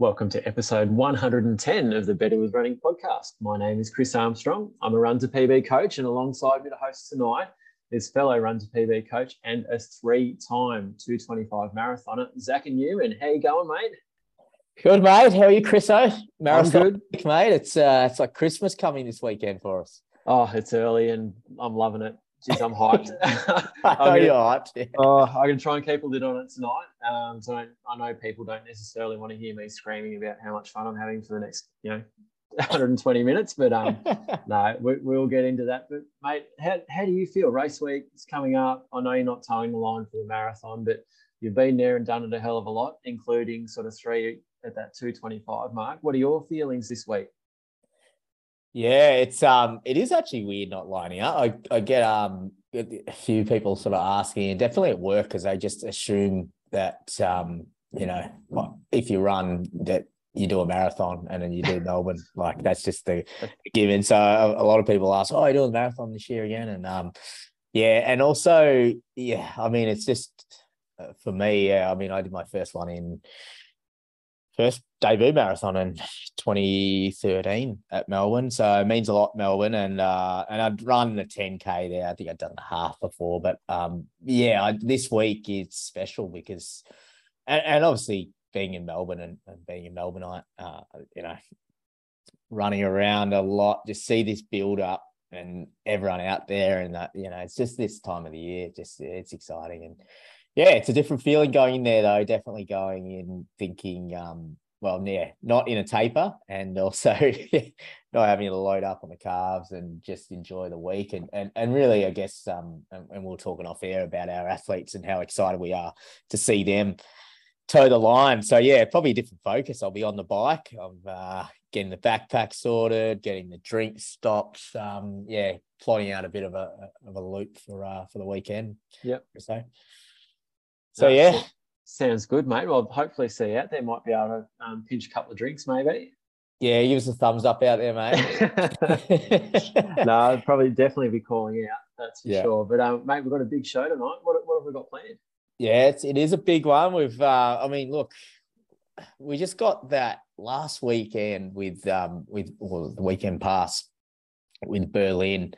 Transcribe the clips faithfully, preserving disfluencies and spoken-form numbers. Welcome to episode one hundred and ten of the Better With Running podcast. My name is Chris Armstrong. I'm a Run to P B coach, and alongside me to host tonight is fellow Run to P B coach and a three-time two twenty-five marathoner, Zach Newman. How you going, mate? Good, mate. How are you, Chriso? Marathon, good, mate. It's uh, it's like Christmas coming this weekend for us. Oh, it's early, and I'm loving it. Jeez, I'm hyped. I know you're hyped. Yeah. Uh, I'm going to try and keep a lid on it tonight. Um, so I, I know people don't necessarily want to hear me screaming about how much fun I'm having for the next, you know, one hundred and twenty minutes. But um, no, we, we'll get into that. But, mate, how, how do you feel? Race week is coming up. I know you're not towing the line for the marathon, but you've been there and done it a hell of a lot, including sort of three at that two twenty-five mark. What are your feelings this week? Yeah, it's um, it is actually weird not lining up. I, I get um a few people sort of asking, and definitely at work, because they just assume that um, you know, if you run that you do a marathon, and then you do Melbourne, like that's just the given. So a, a lot of people ask, "Oh, you're doing the marathon this year again?" And um, yeah, and also yeah, I mean, it's just uh, for me. Yeah, I mean, I did my first one in. First debut marathon in twenty thirteen at Melbourne. So it means a lot, Melbourne. And uh, and I'd run the ten K there. I think I'd done the half before. But um, yeah, I, this week is special because, and, and obviously being in Melbourne and, and being a Melbourneite, uh, you know, running around a lot, just see this build up and everyone out there. And, that, you know, it's just this time of the year. Just it's exciting. And yeah, it's a different feeling going in there, though. Definitely going in thinking, um, well, yeah, not in a taper, and also not having to load up on the calves, and just enjoy the week. And and and really, I guess, um, and, and we're talking off air about our athletes and how excited we are to see them toe the line. So yeah, probably a different focus. I'll be on the bike. I'm uh, getting the backpack sorted, getting the drink stops. Um, yeah, plotting out a bit of a of a loop for uh, for the weekend. Yep. So. So, yeah. Sounds good, mate. Well, hopefully see you out there. Might be able to um, pinch a couple of drinks, maybe. Yeah, give us a thumbs up out there, mate. No, I'd probably definitely be calling out, that's for yeah. sure. But, um, mate, we've got a big show tonight. What, what have we got planned? Yeah, it's, it is a big one. We've, uh, I mean, look, we just got that last weekend with, um, with well, the weekend pass with Berlin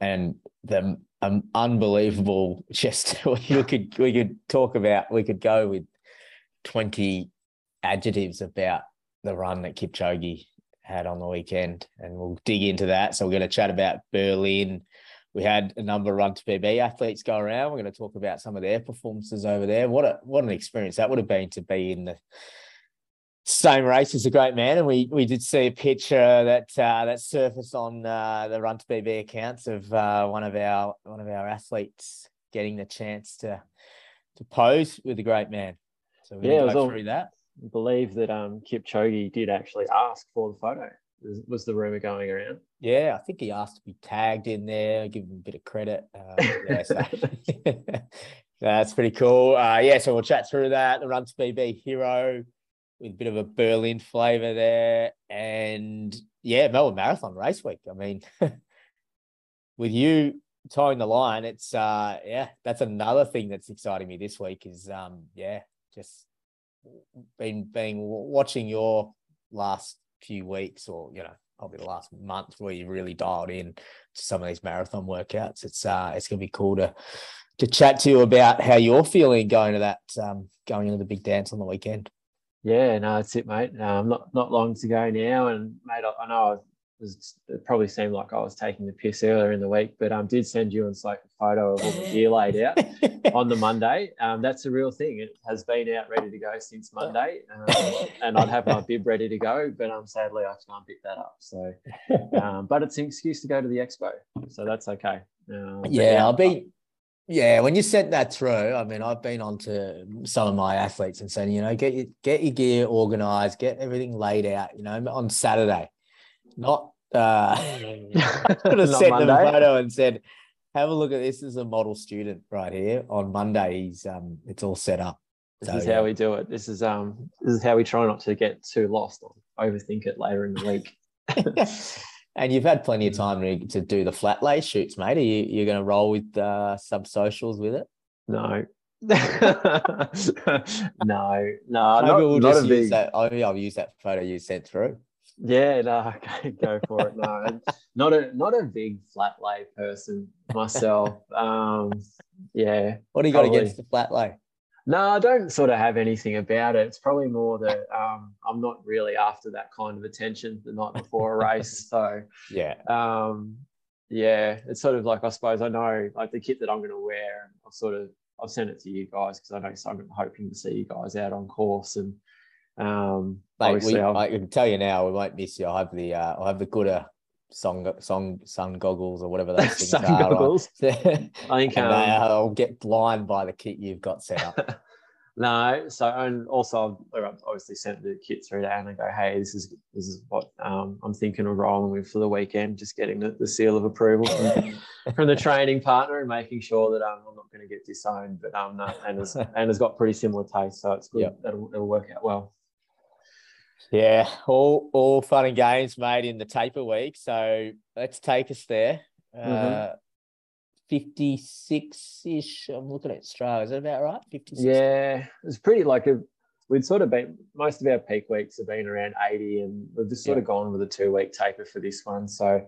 and the Um, unbelievable. Just we could we could talk about. We could go with twenty adjectives about the run that Kipchoge had on the weekend, and we'll dig into that. So we're going to chat about Berlin. We had a number of Run to P B athletes go around. We're going to talk about some of their performances over there. What a what an experience that would have been to be in the same race as a great man. And we we did see a picture that uh, that surfaced on uh, the Run to P B accounts of uh, one of our one of our athletes getting the chance to to pose with the great man. So we yeah, go through all, that. I believe that um, Kipchoge did actually ask for the photo. Was, was the rumor going around? Yeah, I think he asked to be tagged in there. Give him a bit of credit. Uh, yeah, so. That's pretty cool. Uh, yeah, so we'll chat through that. The Run to P B hero. With a bit of a Berlin flavour there. And, yeah, Melbourne Marathon race week. I mean, with you towing the line, it's, uh, yeah, that's another thing that's exciting me this week is, um, yeah, just been, been watching your last few weeks or, you know, probably the last month where you really dialed in to some of these marathon workouts. It's uh, it's going to be cool to to chat to you about how you're feeling going to that, um, going into the big dance on the weekend. Yeah, no, that's it, mate. Um, not not long to go now, and mate, I, I know I was it probably seemed like I was taking the piss earlier in the week, but um, did send you and Sophie a photo of all the gear laid out on the Monday. Um, that's a real thing. It has been out ready to go since Monday, um, and I'd have my bib ready to go, but um, sadly I can't pick that up. So, um, but it's an excuse to go to the expo, so that's okay. Um, yeah, yeah, I'll be. Yeah, when you sent that through, I mean, I've been on to some of my athletes and saying, you know, get your, get your gear organised, get everything laid out, you know, on Saturday. Not uh I could have sent them a photo and said, have a look at this. This is a model student right here. On Monday, he's um it's all set up. This so, is yeah. how we do it. This is um this is how we try not to get too lost or overthink it later in the week. And you've had plenty of time to, to do the flat lay shoots, mate. Are you you're going to roll with uh, sub socials with it? No, no, no. Not, we'll not just a use big... that. I mean, I'll use that photo you sent through. Yeah, no, okay, go for it. No, not a not a big flat lay person myself. Um, yeah. What do you probably got against the flat lay? No, I don't sort of have anything about it. It's probably more that um, I'm not really after that kind of attention the night before a race. So, yeah. Um, yeah, it's sort of like, I suppose I know, like the kit that I'm going to wear, I've sort of, I've sent it to you guys because I know so I'm hoping to see you guys out on course. And um, Mate, we, I can tell you now, we won't miss you. I'll have the, uh, I'll have the gooder song, song, sun goggles or whatever those things sun are. Goggles. Right? I think um, I'll get blind by the kit you've got set up. No, so and also I've obviously sent the kit through to Anna and go, hey, this is this is what um, I'm thinking of rolling with for the weekend. Just getting the, the seal of approval from, from the training partner and making sure that um, I'm not going to get disowned. But um, no, Anna's Anna's got pretty similar taste, so it's good. Yep. It'll, it'll work out well. Yeah, all all fun and games made in the taper week. So let's take us there. Mm-hmm. Uh, fifty-six-ish. I'm looking at Strava. Is that about right? fifty-six. Yeah, it's pretty like a, we'd sort of been, most of our peak weeks have been around eighty, and we've just sort yeah. of gone with a two-week taper for this one. So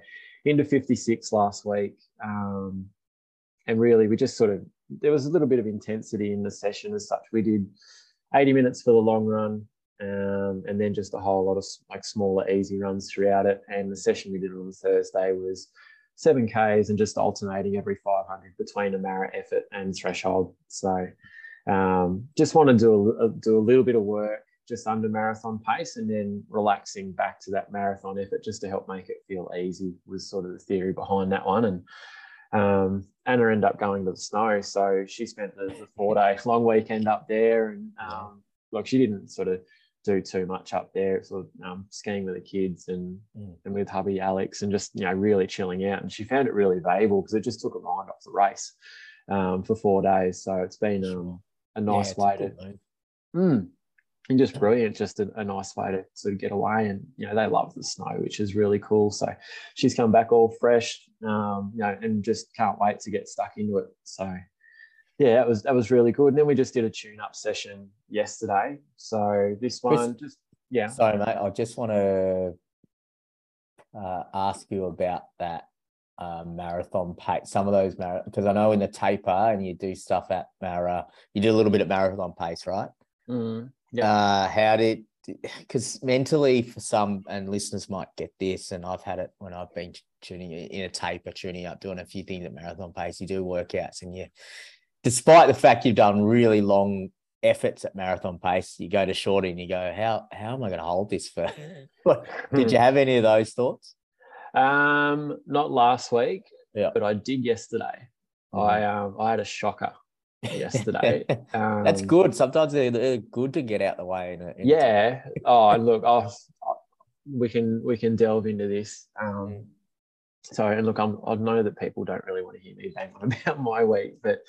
into fifty-six last week. Um, and really we just sort of, there was a little bit of intensity in the session as such. We did eighty minutes for the long run. Um, and then just a whole lot of like smaller, easy runs throughout it. And the session we did on Thursday was seven Ks and just alternating every five hundred between a Mara effort and threshold. So um, just want to do a, do a little bit of work just under marathon pace and then relaxing back to that marathon effort just to help make it feel easy was sort of the theory behind that one. And um, Anna ended up going to the snow. So she spent the, the four day long weekend up there. And um, like she didn't sort of do too much up there, sort of um, skiing with the kids and mm. and with hubby Alex and just, you know, really chilling out. And she found it really valuable because it just took her mind off the race um, for four days. So it's been um, a nice yeah, way to, good, mm, and just brilliant, just a, a nice way to sort of get away. And, you know, they love the snow, which is really cool. So she's come back all fresh, um, you know, and just can't wait to get stuck into it. So yeah, that was that was really good. And then we just did a tune-up session yesterday. So this one, Chris, just yeah. Sorry, mate. I just want to uh, ask you about that uh, marathon pace. Some of those marathon, because I know in the taper and you do stuff at Mara, you do a little bit at marathon pace, right? Mm, yeah. Uh, how did? Because mentally, for some, and listeners might get this, and I've had it when I've been tuning in a taper, tuning up, doing a few things at marathon pace. You do workouts, and you. Despite the fact you've done really long efforts at marathon pace, you go to shorty and you go, how how am I going to hold this for? Did you have any of those thoughts? Um, not last week, yeah. but I did yesterday. Mm. I um, I had a shocker yesterday. um, That's good. Sometimes they're, they're good to get out the way. In a, in yeah. oh, look, I'll, we can we can delve into this. Um, so, and look, I'm, I know that people don't really want to hear me bang on about my week, but.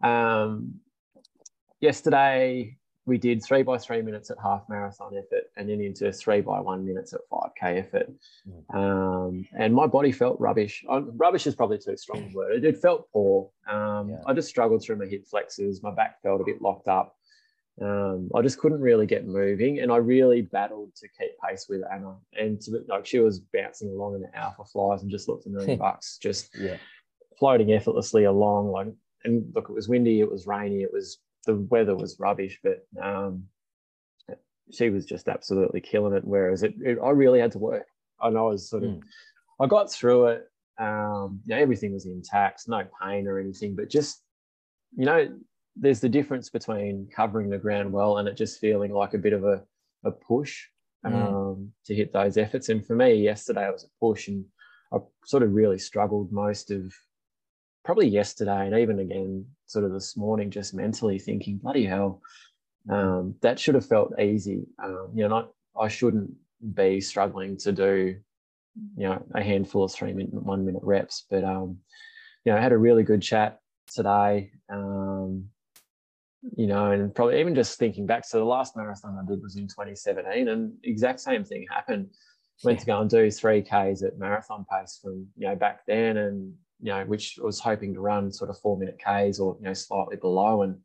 Um, yesterday we did three by three minutes at half marathon effort and then into three by one minutes at five K effort. Um, and my body felt rubbish. I, rubbish is probably too strong a word. It felt poor. Um, yeah. I just struggled through my hip flexors. My back felt a bit locked up. Um, I just couldn't really get moving and I really battled to keep pace with Anna and to, like she was bouncing along in the alpha flies and just looked a million bucks, just yeah. floating effortlessly along like, and look, it was windy, it was rainy, it was the weather was rubbish, but um, she was just absolutely killing it. Whereas it, it I really had to work. And I was sort of, mm. I got through it. Um, you know, everything was intact, no pain or anything, but just, you know, there's the difference between covering the ground well and it just feeling like a bit of a, a push um, mm. to hit those efforts. And for me, yesterday it was a push, and I sort of really struggled most of. Probably yesterday and even again sort of this morning, just mentally thinking, bloody hell, um, that should have felt easy. Um, you know, not, I shouldn't be struggling to do you know, a handful of three minute, one minute reps. But, um, you know, I had a really good chat today, um, you know, and probably even just thinking back. So the last marathon I did was in twenty seventeen, and exact same thing happened. Went yeah. to go and do three Ks at marathon pace from, you know, back then, and, you know, which I was hoping to run sort of four minute Ks or, you know, slightly below. And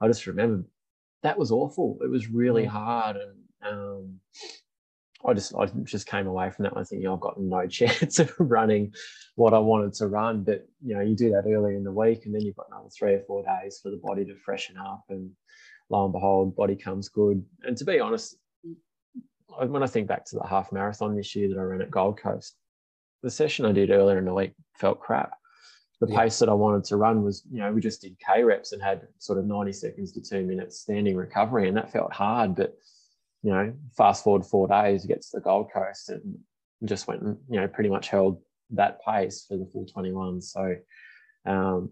I just remember that was awful. It was really hard. And um, I just I just came away from that one thinking, I've got no chance of running what I wanted to run. But, you know, you do that early in the week, and then you've got another three or four days for the body to freshen up. And lo and behold, body comes good. And to be honest, when I think back to the half marathon this year that I ran at Gold Coast, the session I did earlier in the week felt crap. The yeah. pace that I wanted to run was, you know, we just did K reps and had sort of ninety seconds to two minutes standing recovery, and that felt hard. But, you know, fast forward four days, you get to the Gold Coast and just went and, you know, pretty much held that pace for the full twenty-one. So um,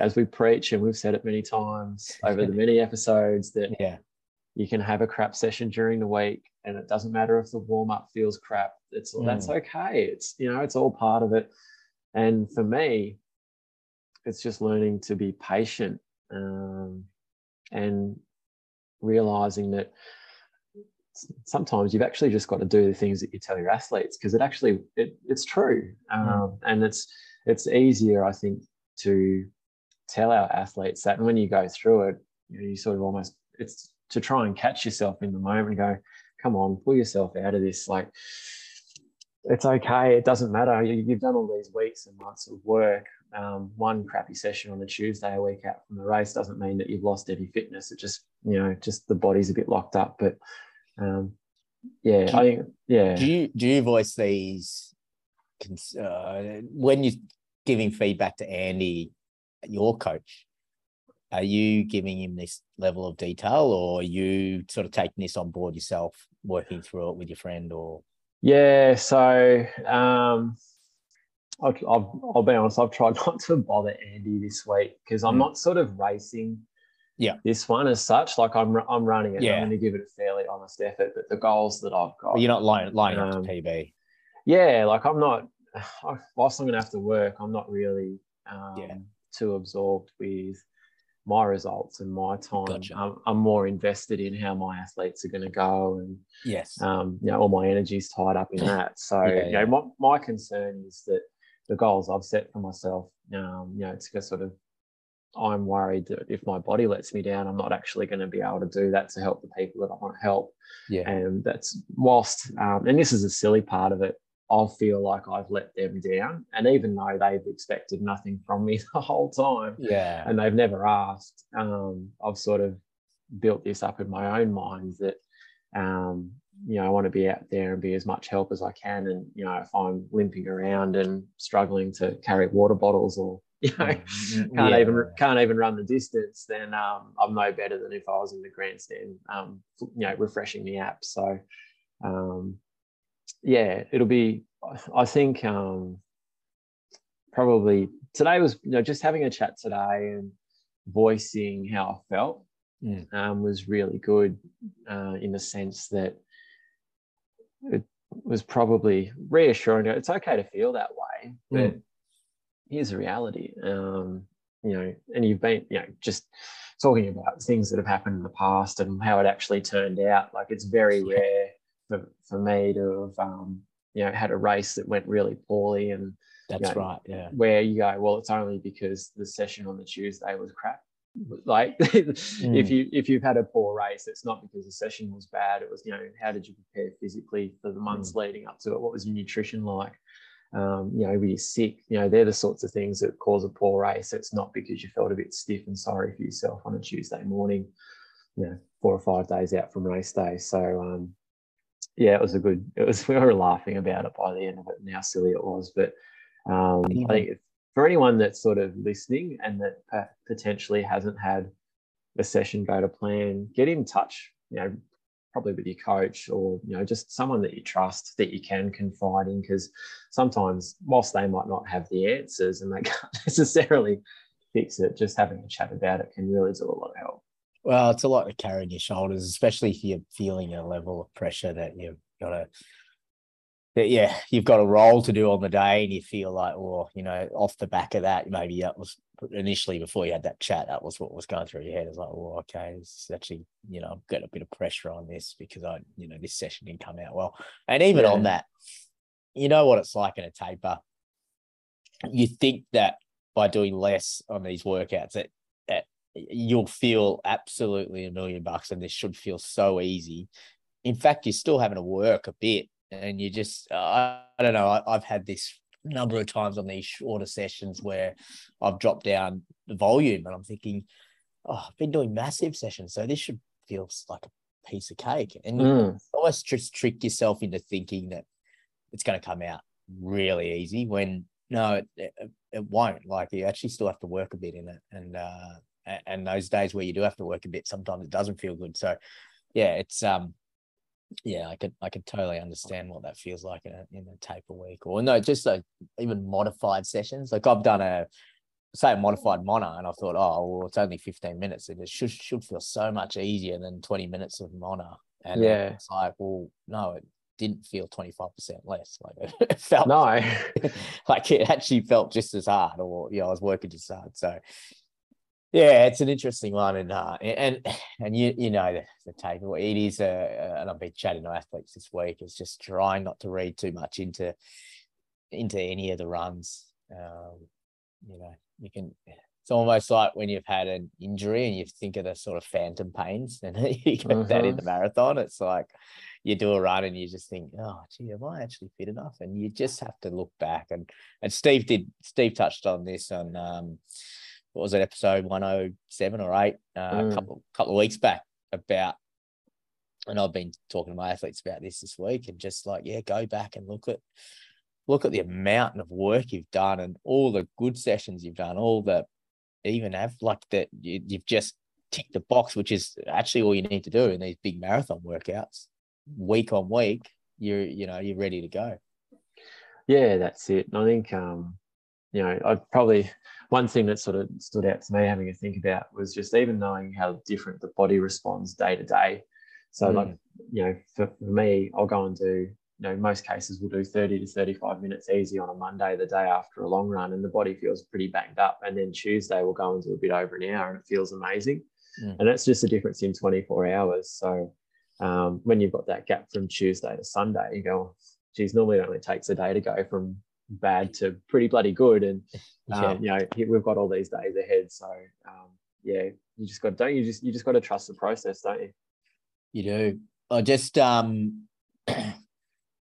as we preach, and we've said it many times over the many episodes, that yeah. you can have a crap session during the week, and it doesn't matter if the warm-up feels crap. It's mm. that's okay. It's, you know, it's all part of it. And for me, it's just learning to be patient, um, and realizing that sometimes you've actually just got to do the things that you tell your athletes, because it actually it, it's true. Um, mm. And it's it's easier, I think, to tell our athletes that. And when you go through it, you know, you sort of almost, it's to try and catch yourself in the moment and go, come on, pull yourself out of this. Like, it's okay. It doesn't matter. You, you've done all these weeks and months of work. Um, one crappy session on a Tuesday, a week out from the race, doesn't mean that you've lost any fitness. It just, you know, just the body's a bit locked up. But um, yeah, do, I think, yeah. Do you, do you voice these, uh, when you're giving feedback to Andy, your coach, are you giving him this level of detail, or are you sort of taking this on board yourself, working through it with your friend, or? Yeah, so um, I've, I've, I'll be honest, I've tried not to bother Andy this week, because I'm mm. not sort of racing yeah. this one as such. Like, I'm I'm running it. Yeah. I'm going to give it a fairly honest effort, but the goals that I've got. Well, you're not lying, lying um, up to P B. Yeah, like I'm not, whilst I'm going to have to work, I'm not really um, yeah. too absorbed with my results and my time. Gotcha. I'm, I'm more invested in how my athletes are going to go, and yes, um, you know, all my energy is tied up in that. So, yeah, you know, yeah. my, my concern is that the goals I've set for myself, um, you know, it's sort of, I'm worried that if my body lets me down, I'm not actually going to be able to do that to help the people that I want to help. Yeah, and that's whilst, um, and this is a silly part of it, I'll feel like I've let them down. And even though they've expected nothing from me the whole time, yeah, and they've never asked, um, I've sort of built this up in my own mind that, um, you know, I want to be out there and be as much help as I can. And, you know, if I'm limping around and struggling to carry water bottles, or, you know, can't yeah. even can't even run the distance, then um, I'm no better than if I was in the grandstand, um, you know, refreshing the app. So, um, yeah, it'll be, I think, um, probably today was, you know, just having a chat today and voicing how I felt yeah. um, was really good, uh, in the sense that it was probably reassuring. It's okay to feel that way, but mm. here's the reality, um, you know, and you've been, you know, just talking about things that have happened in the past and how it actually turned out. Like, it's very yeah. rare For, for me to have, um, you know, had a race that went really poorly, and that's you know, right, yeah. where you go, well, it's only because the session on the Tuesday was crap. Like, mm. if you if you've had a poor race, it's not because the session was bad. It was, you know, how did you prepare physically for the months mm. leading up to it? What was your nutrition like? Um, you know, were you sick? You know, they're the sorts of things that cause a poor race. It's not because you felt a bit stiff and sorry for yourself on a Tuesday morning, you know, four or five days out from race day. So, um, yeah, it was a good, it was, we were laughing about it by the end of it and how silly it was. But um, yeah. I think if, for anyone that's sort of listening and that p- potentially hasn't had a session go to plan, get in touch, you know, probably with your coach, or, you know, just someone that you trust, that you can confide in, because sometimes whilst they might not have the answers and they can't necessarily fix it, just having a chat about it can really do a lot of help. Well, it's a lot to carry on your shoulders, especially if you're feeling a level of pressure that you've got to, that, yeah, you've got a roll to do on the day and you feel like, well, you know, off the back of that, maybe that was initially before you had that chat, that was what was going through your head. It's like, well, okay, this is actually, you know, I've got a bit of pressure on this because I, you know, this session didn't come out well. And even yeah. on that, you know what it's like in a taper. You think that by doing less on these workouts that, that you'll feel absolutely a million bucks and this should feel so easy. In fact, you're still having to work a bit and you just, uh, I don't know, I, I've had this number of times on these shorter sessions where I've dropped down the volume and I'm thinking, oh, I've been doing massive sessions, so this should feel like a piece of cake. And mm. you always just trick yourself into thinking that it's going to come out really easy when, no, it, it won't. Like, you actually still have to work a bit in it. And, uh, and those days where you do have to work a bit, sometimes it doesn't feel good. So yeah, it's, um, yeah, I could, I could totally understand what that feels like in a, in a taper week, or no, just like even modified sessions. Like I've done a, say a modified mono and I thought, oh, well, it's only fifteen minutes and it should, should feel so much easier than twenty minutes of mono. And yeah, it's like, well, no, it didn't feel twenty-five percent less. Like it felt no. like it actually felt just as hard, or, you know, I was working just hard. So yeah, it's an interesting one, and uh, and and you you know the, the takeaway it is, uh, and I've been chatting to athletes this week. It's just trying not to read too much into into any of the runs. Um, you know, you can. It's almost like when you've had an injury and you think of the sort of phantom pains, and you get uh-huh. that in the marathon. It's like you do a run and you just think, oh, gee, am I actually fit enough? And you just have to look back. And and Steve did. Steve touched on this on. Um, What was it, episode one oh seven or eight, uh, mm. a couple couple of weeks back about, and I've been talking to my athletes about this this week, and just like, yeah, go back and look at, look at the amount of work you've done and all the good sessions you've done, all the, even have like that, you, you've just ticked the box, which is actually all you need to do in these big marathon workouts, week on week, you're, you know, you're ready to go. Yeah, that's it. And I think, um, you know, I probably, one thing that sort of stood out to me having a think about was just even knowing how different the body responds day to day. So mm. like, you know, for, for me, I'll go and do, you know, most cases we'll do thirty to thirty-five minutes easy on a Monday, the day after a long run, and the body feels pretty banged up. And then Tuesday we'll go and do a bit over an hour and it feels amazing. Mm. And that's just a difference in twenty-four hours. So um, when you've got that gap from Tuesday to Sunday, you go, geez, normally it only takes a day to go from bad to pretty bloody good, and um, yeah. you know, we've got all these days ahead. So um yeah, you just got don't you just you just got to trust the process, don't you? You do. I just um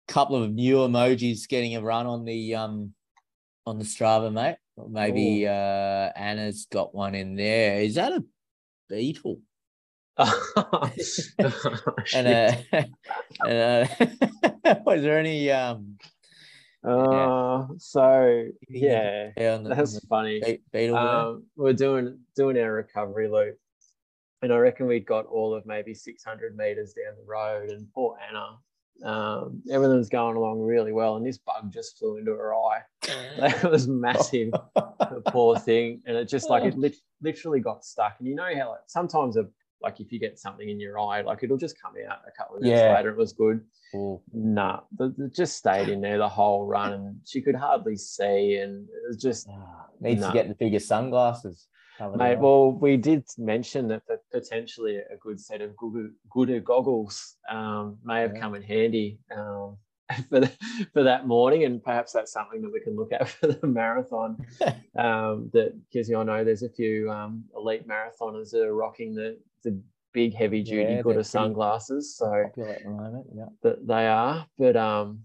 couple of new emojis getting a run on the um on the Strava, mate. Maybe Ooh. uh Anna's got one in there. Is that a beetle? oh, and uh and uh was there any um Uh, yeah. so yeah, yeah the, that's funny. Beetle um, we're doing doing our recovery loop, and I reckon we'd got all of maybe six hundred meters down the road, and poor Anna, um, everything's going along really well, and this bug just flew into her eye. That was massive, the poor thing, and it just like it li- literally got stuck. And you know how like, sometimes a like if you get something in your eye, like it'll just come out a couple of minutes yeah. later. It was good. Cool. Nah, it just stayed in there the whole run, and she could hardly see, and it was just ah, needs nah. to get the bigger sunglasses. Mate, well, we did mention that the, potentially a good set of good, good goggles um, may have yeah. come in handy um, for the, for that morning, and perhaps that's something that we can look at for the marathon. um, that because you know, I know there's a few um, elite marathoners that are rocking the the big heavy duty yeah, Gooda sunglasses, so at the moment, yeah. that they are, but um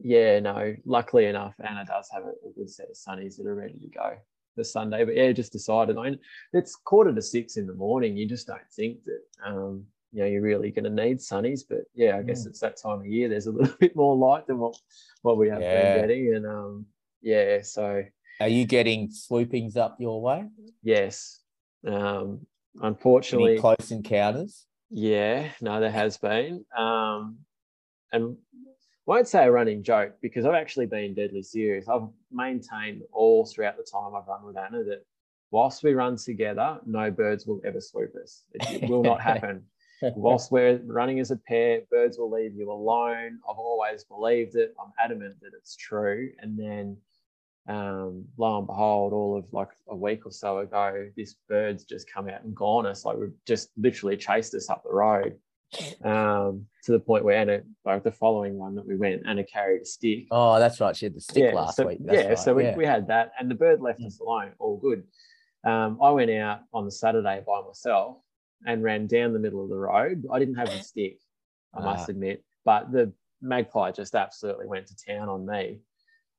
yeah no luckily enough Anna does have a, a good set of sunnies that are ready to go this Sunday. But yeah, just decided, I mean, it's quarter to six in the morning, you just don't think that um you know you're really going to need sunnies, but yeah I guess yeah. it's that time of year, there's a little bit more light than what what we have yeah. been getting. And um yeah so are you getting swoopings up your way? Yes, um unfortunately. Any close encounters? Yeah, no, there has been. Um, and I won't say a running joke, because I've actually been deadly serious. I've maintained all throughout the time I've run with Anna that whilst we run together, no birds will ever swoop us. It will not happen. Whilst we're running as a pair, birds will leave you alone. I've always believed it. I'm adamant that it's true. And then um lo and behold, all of like a week or so ago, this bird's just come out and gone us. Like, we've just literally chased us up the road, um to the point where Anna, like the following one that we went, Anna carried a stick. Oh, that's right, she had the stick, yeah, last so, week that's yeah right. so we, yeah. we had that, and the bird left mm. us alone, all good. um I went out on the Saturday by myself and ran down the middle of the road. I didn't have the stick, I ah. must admit, but the magpie just absolutely went to town on me.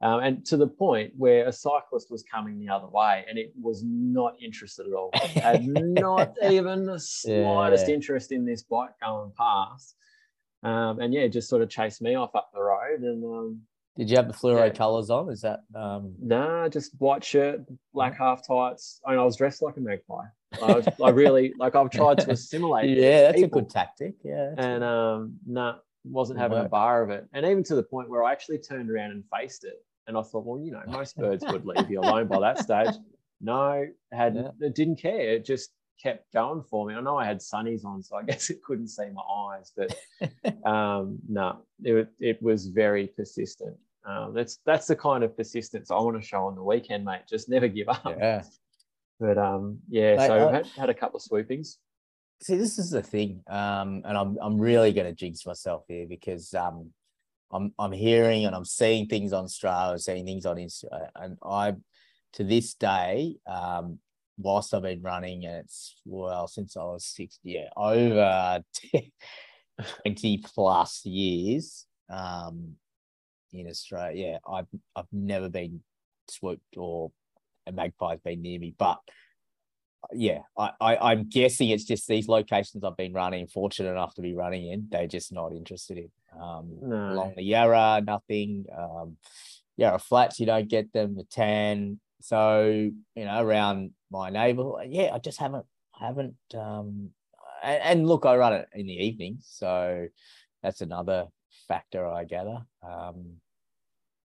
Um, and to the point where a cyclist was coming the other way, and it was not interested at all. It had not even the slightest yeah. interest in this bike going past. Um, and, yeah, just sort of chased me off up the road. And um, did you have the fluoro yeah. colours on? Is that um... – Nah, just white shirt, black half tights. I mean, I was dressed like a magpie. I, was, I really – like, I've tried to assimilate Yeah, that's people. a good tactic. Yeah. And, um, nah, wasn't having a bar of it. And even to the point where I actually turned around and faced it. And I thought, well, you know, most birds would leave you alone by that stage. No, had yeah. it didn't care. It just kept going for me. I know I had sunnies on, so I guess it couldn't see my eyes. But um, no, it, it was very persistent. Um, that's that's the kind of persistence I want to show on the weekend, mate. Just never give up. Yeah. But, um, yeah, mate, so I had, had a couple of swoopings. See, this is the thing, um, and I'm I'm really going to jinx myself here because um, – I'm I'm hearing and I'm seeing things on Strava, seeing things on Instagram, and I, to this day, um, whilst I've been running, and it's, well, since I was six, yeah, over twenty plus years, um, in Australia, yeah, I've I've never been swooped or a magpie's been near me, but yeah, I, I I'm guessing it's just these locations I've been running, fortunate enough to be running in, they're just not interested in. Um, no. Along the Yarra, nothing. Um, Yarra flats, you don't get them. The Tan, so you know, around my neighbourhood, yeah, I just haven't, haven't. Um, and, and look, I run it in the evening, so that's another factor, I gather. Um,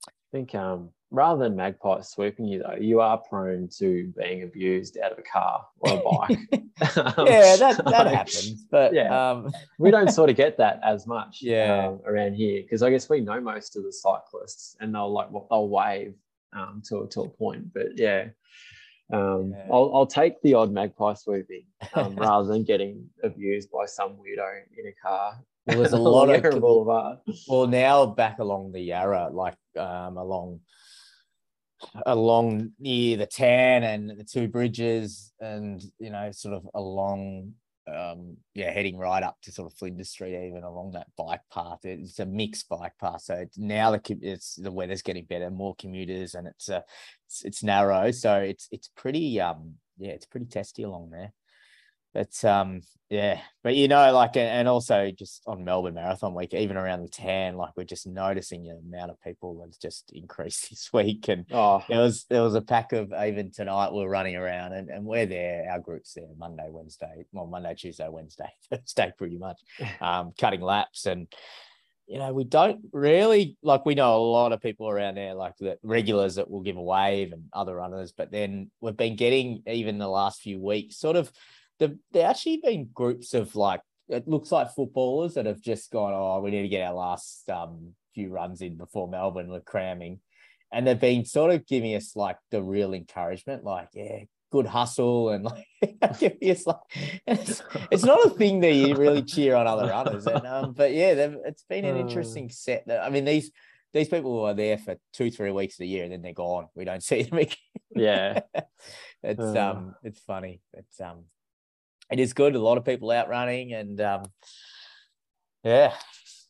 I think um, rather than magpies swooping you, though, you are prone to being abused out of a car or a bike. yeah, that, that happens. But yeah, um... we don't sort of get that as much yeah. um, around here, because I guess we know most of the cyclists, and they'll like well, they'll wave um, to to a point. But yeah, um, yeah. I'll I'll take the odd magpie swooping um, rather than getting abused by some weirdo in a car. Well, there's a lot of people. Well, now back along the Yarra, like um, along. along near the Tan and the two bridges, and you know, sort of along um yeah heading right up to sort of Flinders Street, even along that bike path. It's a mixed bike path, so it's now the it's the weather's getting better, more commuters, and it's uh it's, it's narrow, so it's it's pretty um yeah it's pretty testy along there. But um yeah but you know, like, and also just on Melbourne Marathon week, even around the Tan, like, we're just noticing the amount of people that's just increased this week. And oh. there was there was a pack of, even tonight we we're running around, and, and we're there, our group's there Monday, Wednesday, well Monday, Tuesday, Wednesday, Thursday pretty much, um cutting laps. And you know, we don't really, like, we know a lot of people around there, like the regulars that will give a wave and other runners, but then we've been getting, even the last few weeks, sort of The, there actually been groups of, like, it looks like footballers that have just gone, oh, we need to get our last um, few runs in before Melbourne, we're cramming. And they've been sort of giving us, like, the real encouragement, like, yeah, good hustle. And, like, it's, like it's, it's not a thing that you really cheer on other runners. And, um, but, yeah, it's been an interesting set. That, I mean, these... These people are there for two, three weeks of the year, and then they're gone. We don't see them again. Yeah. it's um, um it's funny. It's um it is good. A lot of people out running, and um yeah.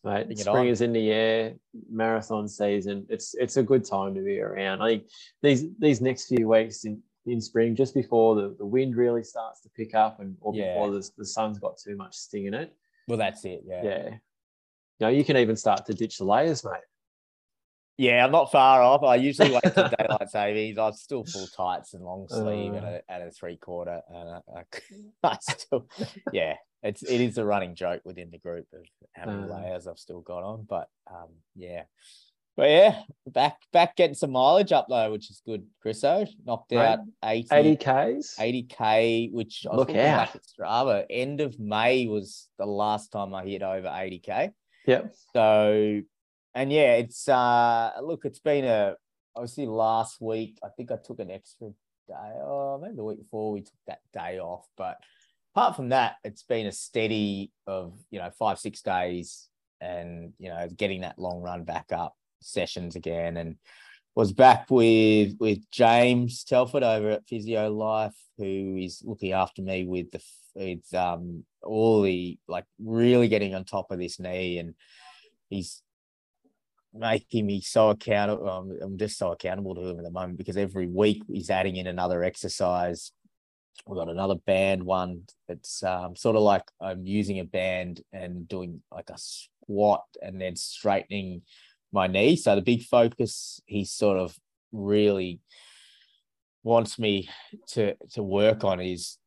Mate, spring is in the air, marathon season. It's it's a good time to be around. I think these these next few weeks in, in spring, just before the, the wind really starts to pick up, and or yeah. before the, the sun's got too much sting in it. Well, that's it, yeah. Yeah. Now you can even start to ditch the layers, mate. Yeah, I'm not far off. I usually wait till daylight savings. I'm still full tights and long sleeve uh, and, a, and a three quarter. And a, a, I still, yeah, it's it is a running joke within the group of how many uh, layers I've still got on. But um, yeah, But yeah, back back getting some mileage up though, which is good. Chriso knocked out eighty eighty Ks, eighty K, which I was looking back at Strava. End of May was the last time I hit over eighty K. Yep. So, and yeah, it's uh, look, it's been a obviously last week. I think I took an extra day, or oh, maybe the week before we took that day off. But apart from that, it's been a steady of you know five six days, and you know getting that long run back up. Sessions again, and was back with with James Telford over at Physio Life, who is looking after me with the with um all the like really getting on top of this knee, and he's making me so accountable. I'm, I'm just so accountable to him at the moment because every week he's adding in another exercise. We've got another band one. It's um sort of like I'm using a band and doing like a squat and then straightening my knee. So the big focus, he sort of really wants me to to work on is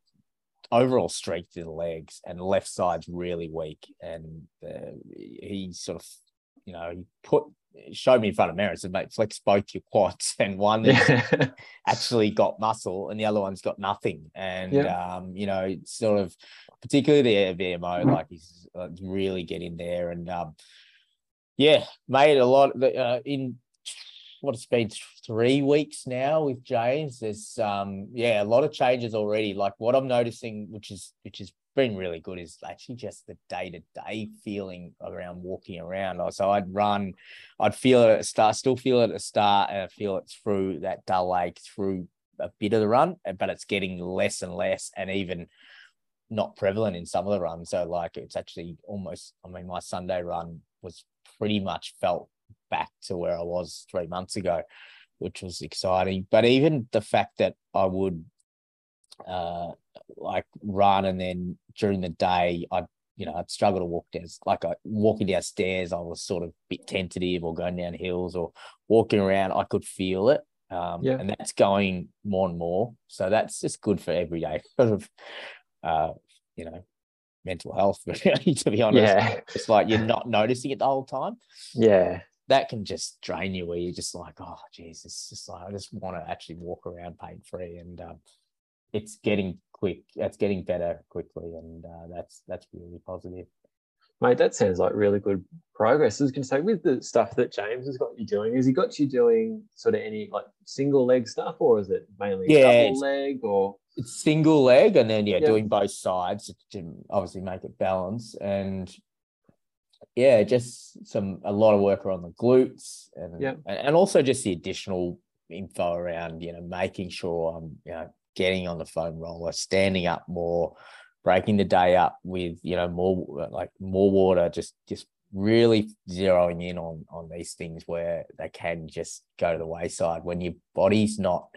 overall strength in the legs, and the left side's really weak. And uh, he sort of, you know, he put showed me in front of mirrors and mate, flex both your quads, and one yeah. actually got muscle, and the other one's got nothing. And yeah. um, you know, sort of particularly the V M O, like he's uh, really get in there and. Um, Yeah, made a lot uh, in what it's been three weeks now with James. There's um yeah, a lot of changes already. Like what I'm noticing, which is which has been really good, is actually just the day-to-day feeling around walking around. So I'd run, I'd feel it at the start, still feel it at the start, and I feel it through that dull ache through a bit of the run, but it's getting less and less, and even not prevalent in some of the runs. So like it's actually almost, I mean, my Sunday run was pretty much felt back to where I was three months ago, which was exciting. But even the fact that I would uh, like run and then during the day, I, you know, I'd struggle to walk down, like I, walking downstairs, I was sort of a bit tentative, or going down hills or walking around, I could feel it. Um, yeah. And that's going more and more. So that's just good for every day sort of, uh, you know, mental health, really, to be honest. Yeah. It's like you're not noticing it the whole time. Yeah. That can just drain you, where you're just like, oh, geez, it's just like, I just want to actually walk around pain free. And um, it's getting quick. It's getting better quickly. And uh, that's that's really positive. Mate, that sounds like really good progress. I was going to say, with the stuff that James has got you doing, has he got you doing sort of any like single leg stuff, or is it mainly yeah, double leg or? It's single leg, and then yeah, yeah, doing both sides to obviously make it balance, and yeah, just some a lot of work around the glutes, and yeah. and also just the additional info around you know making sure I'm you know getting on the foam roller, standing up more, breaking the day up with you know more like more water, just just really zeroing in on on these things where they can just go to the wayside when your body's not.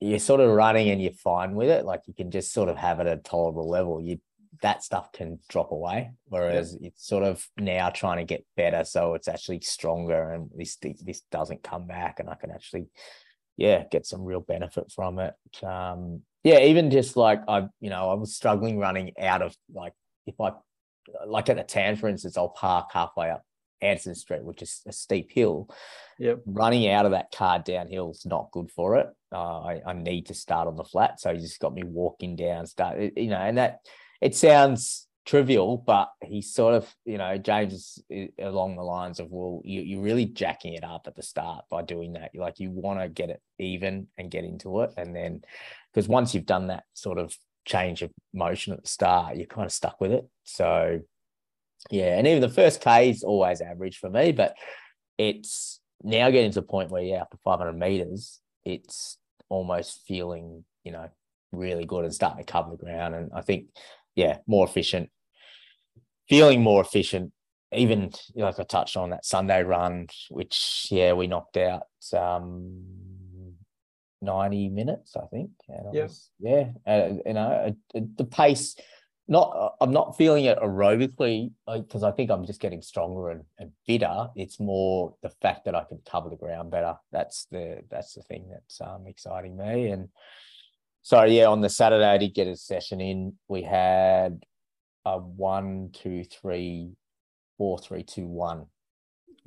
You're sort of running and you're fine with it. Like you can just sort of have it at a tolerable level. You, that stuff can drop away. Whereas yeah. it's sort of now trying to get better. So it's actually stronger, and this, this doesn't come back, and I can actually, yeah, get some real benefit from it. Um, yeah. Even just like I, you know, I was struggling running out of like, if I, like at a Tan, for instance, I'll park halfway up Anderson Street, which is a steep hill. Yep. Running out of that car downhill is not good for it. Uh, I, I need to start on the flat. So he just got me walking down, start, you know, and that, it sounds trivial, but he sort of, you know, James is along the lines of, well, you, you're really jacking it up at the start by doing that. You're like, you want to get it even and get into it. And then, because once you've done that sort of change of motion at the start, you're kind of stuck with it. So, yeah, and even the first K is always average for me, but it's now getting to the point where, yeah, after five hundred metres, it's almost feeling, you know, really good and starting to cover the ground. And I think, yeah, more efficient, feeling more efficient, even like I touched on that Sunday run, which, yeah, we knocked out um, ninety minutes, I think. And yeah. I was, yeah, uh, you know, uh, the pace... Not, I'm not feeling it aerobically because I think I'm just getting stronger and, and fitter. It's more the fact that I can cover the ground better. That's the that's the thing that's um, exciting me. And so, yeah, on the Saturday, I did get a session in. We had a one, two, three, four, three, two, one,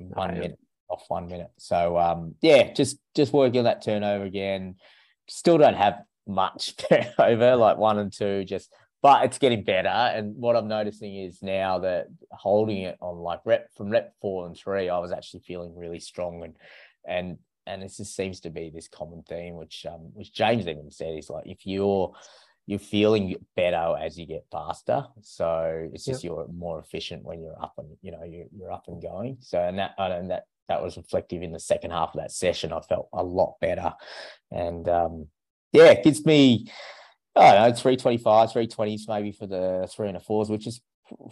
one minute. off one minute. So um, yeah, just just working on that turnover again. Still don't have much turnover, like one and two, just but it's getting better. And what I'm noticing is now that holding it on like rep from rep four and three, I was actually feeling really strong, and and and it just seems to be this common theme, which um which James even said is like if you're you're feeling better as you get faster. So it's just yep. you're more efficient when you're up and, you know, you're, you're up and going. So, and that, and that, that was reflective in the second half of that session. I felt a lot better. And um, yeah, it gives me, I don't know, three twenty-five, three twenties maybe for the three and the fours, which is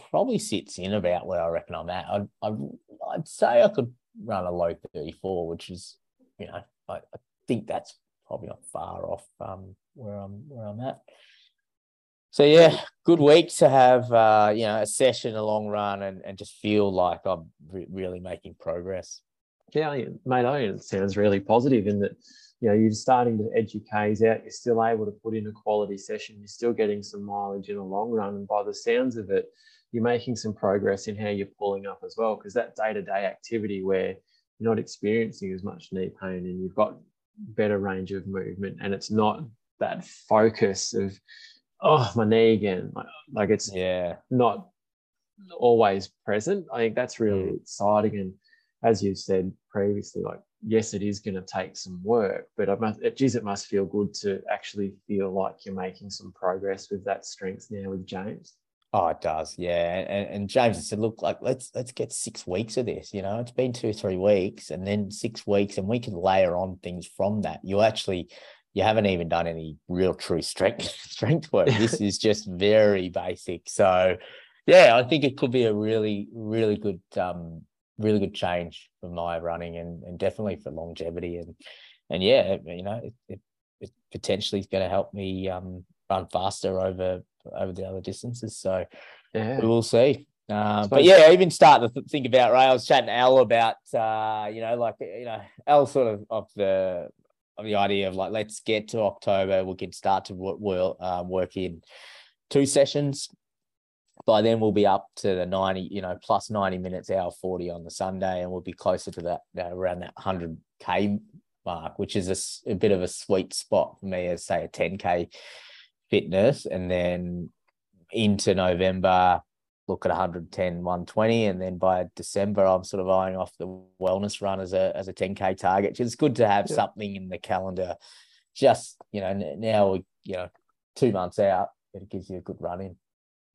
probably sits in about where I reckon I'm at. I'd, I'd, I'd say I could run a low thirty-four, which is, you know, I, I think that's probably not far off um, where I'm where I'm at. So yeah, good week to have uh, you know, a session, a long run, and and just feel like I'm re- really making progress. Yeah, mate, I think it sounds really positive in that, you know, you're starting to edge your Ks out. You're still able to put in a quality session. You're still getting some mileage in a long run, and by the sounds of it, you're making some progress in how you're pulling up as well. Because that day-to-day activity where you're not experiencing as much knee pain and you've got better range of movement, and it's not that focus of oh my knee again, like, like it's yeah not always present. I think that's really mm. exciting, and as you said previously, like yes, it is going to take some work, but I must, it, geez, it must feel good to actually feel like you're making some progress with that strength now with James. Oh, it does, yeah. And, and James said, "Look, like let's let's get six weeks of this. You know, it's been two, three weeks, and then six weeks, and we can layer on things from that. You actually, you haven't even done any real, true strength strength work. This is just very basic. So, yeah, I think it could be a really, really good, um, really good change for my running, and and definitely for longevity. And and yeah, you know, it it, it potentially is going to help me um, run faster over." over the other distances, so yeah, we will see. Um, but yeah, even start to th- think about, right, I was chatting to Al about, uh, you know, like, you know, Al sort of of the of the idea of like, let's get to October, we can start to work, we'll, uh, work in two sessions. By then we'll be up to the ninety, you know, plus ninety minutes, hour forty on the Sunday, and we'll be closer to that, you know, around that one hundred K mark, which is a, a bit of a sweet spot for me as, say, a ten K fitness, and then into November look at one ten, one twenty, and then by December I'm sort of eyeing off the wellness run as a as a ten K target. It's good to have yeah. something in the calendar, just, you know, now we, you know, two months out, it gives you a good run in.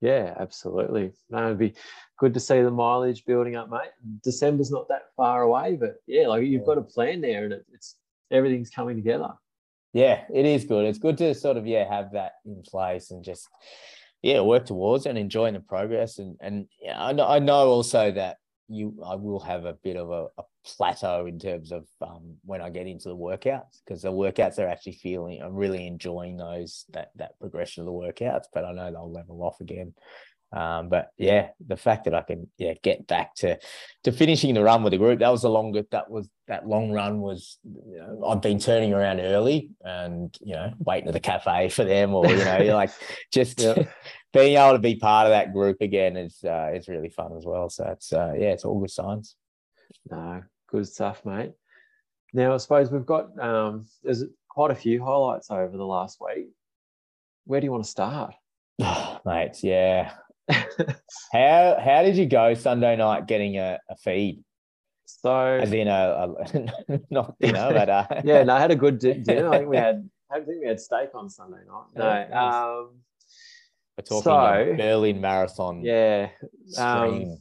Yeah, absolutely. No, it'd be good to see the mileage building up, mate. December's not that far away, but yeah, like you've yeah. got a plan there, and it, it's everything's coming together. Yeah, it is good. It's good to sort of, yeah, have that in place and just, yeah, work towards it and enjoying the progress. And, and yeah, I know, I know also that you, I will have a bit of a, a plateau in terms of um, when I get into the workouts, because the workouts are actually feeling, I'm really enjoying those, that, that progression of the workouts, but I know they'll level off again. Um, but yeah, the fact that I can, yeah, get back to, to finishing the run with the group, that was the longer, that was, that long run was, you know, I've been turning around early and, you know, waiting at the cafe for them, or, you know, like just yeah. being able to be part of that group again is, uh, is really fun as well. So it's, uh, yeah, it's all good signs. No, good stuff, mate. Now, I suppose we've got, um, there's quite a few highlights over the last week. Where do you want to start? Oh, mate, yeah. how how did you go Sunday night getting a, a feed? So as in a, a not you know, but uh, yeah, no, I had a good dinner. I think we had I think we had steak on Sunday night. No, um, we're talking so, Berlin marathon. Yeah, um,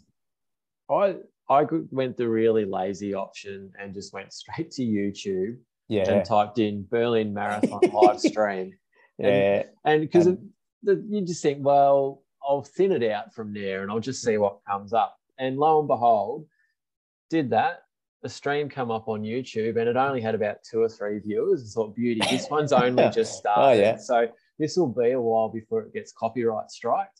I I went the really lazy option and just went straight to YouTube. Yeah. And typed in Berlin marathon live stream. Yeah, and because um, you just think, well, I'll thin it out from there and I'll just see what comes up. And lo and behold, did that. The stream come up on YouTube and it only had about two or three viewers. I thought, beauty, this one's only just started. Oh, yeah. So this will be a while before it gets copyright striked.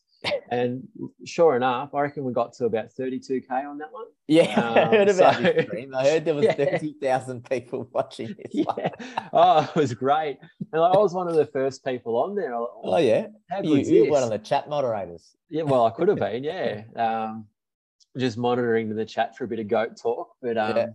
And sure enough, I reckon we got to about thirty-two K on that one. Yeah, um, I heard about so, this stream. I heard there was yeah. thirty thousand people watching this yeah. one. Oh, it was great. And I was one of the first people on there. Like, oh, oh, yeah. How good you were one of the chat moderators. Yeah, well, I could have been, yeah. Um, just monitoring the chat for a bit of goat talk. But um, yeah.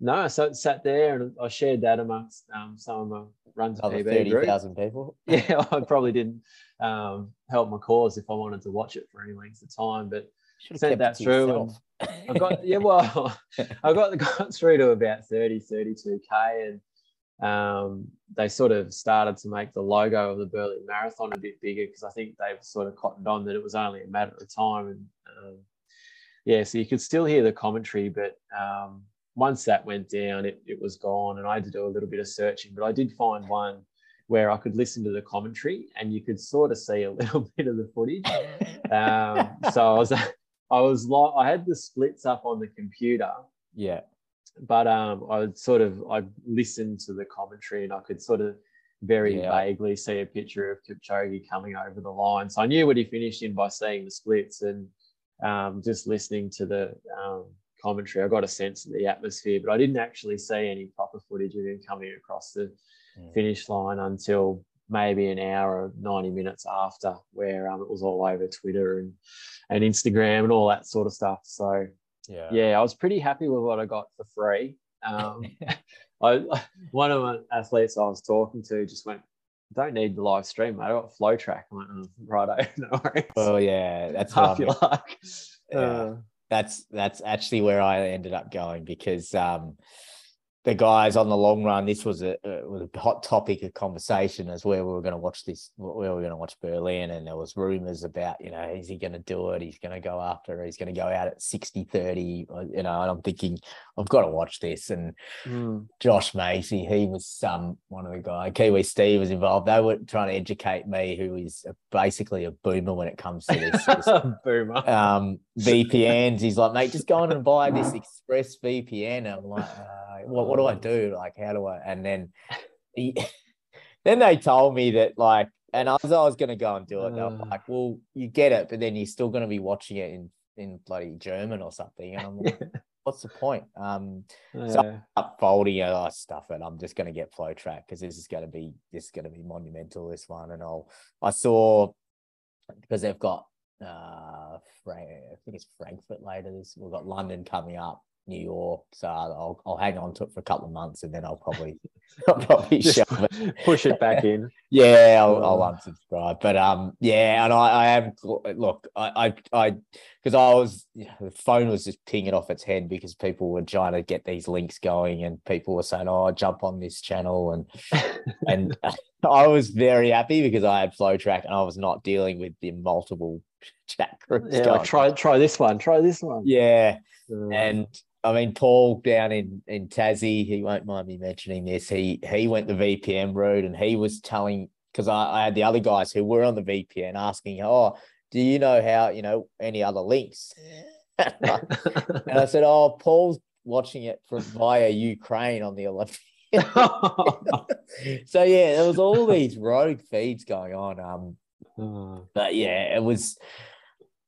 No, so it sat there, and I shared that amongst um, some of my Run to P B group. thirty thousand people. Yeah, I probably didn't um, help my cause if I wanted to watch it for any length of time, but sent that through. And I got yeah, well, I got got through to about thirty, thirty-two K, and um, they sort of started to make the logo of the Berlin Marathon a bit bigger, because I think they've sort of cottoned on that it was only a matter of time, and um, yeah, so you could still hear the commentary, but. Um, Once that went down, it, it was gone, and I had to do a little bit of searching, but I did find one where I could listen to the commentary and you could sort of see a little bit of the footage. Um, so I was, I was like, I had the splits up on the computer. Yeah. But um, I would sort of, I listened to the commentary and I could sort of very yeah. vaguely see a picture of Kipchoge coming over the line. So I knew what he finished in by seeing the splits and um, just listening to the, um, commentary. I got a sense of the atmosphere, but I didn't actually see any proper footage of him coming across the mm. finish line until maybe an hour or ninety minutes after, where um, it was all over Twitter and, and Instagram and all that sort of stuff. So yeah, yeah I was pretty happy with what I got for free. Um, I, one of my athletes I was talking to just went, don't need the live stream, mate. I got Flow Track. I went, oh, righto, no worries. Oh yeah, that's half your luck. Yeah. Uh, That's that's actually where I ended up going, because um, the guys on the long run, this was a, a was a hot topic of conversation as where we were going to watch this, where we were going to watch Berlin, and there was rumours about, you know, is he going to do it? He's going to go after, he's going to go out at sixty thirty, you know, and I'm thinking, I've got to watch this. And mm. Josh Macy, he was um, one of the guys, Kiwi Steve was involved. They were trying to educate me, who is basically a boomer when it comes to this. this boomer. Um, V P Ns. He's like, mate, just go on and buy this Express V P N. I'm like, uh, what, what do I do? Like, how do I? And then he, then they told me that, like, and as I was going to go and do it, they were like, well, you get it, but then you're still going to be watching it in, in bloody German or something. And I'm like, what's the point? Um, yeah. So I'm up folding, and I stuff it. I'm just going to get Flow Track, because this is going to be this is going to be monumental, this one. And I'll I saw, because they've got uh, Frank, I think it's Frankfurt later. This we've got London coming up, New York. So I'll I'll hang on to it for a couple of months, and then I'll probably I'll probably shove it. Push it back in. Yeah, I'll, oh. I'll unsubscribe. But um, yeah, and I, I am look, I I because I, I was you know, the phone was just pinging off its head, because people were trying to get these links going, and people were saying, "Oh, jump on this channel," and and I was very happy because I had Flow Track and I was not dealing with the multiple chat groups. Yeah, like, try try this one, try this one. Yeah, mm. and. I mean, Paul down in, in Tassie, he won't mind me mentioning this. He he went the V P N route, and he was telling, because I, I had the other guys who were on the V P N asking, oh, do you know how, you know, any other links? And I said, oh, Paul's watching it from via Ukraine on the Olympics. So, yeah, there was all these rogue feeds going on. Um, but, yeah, it was,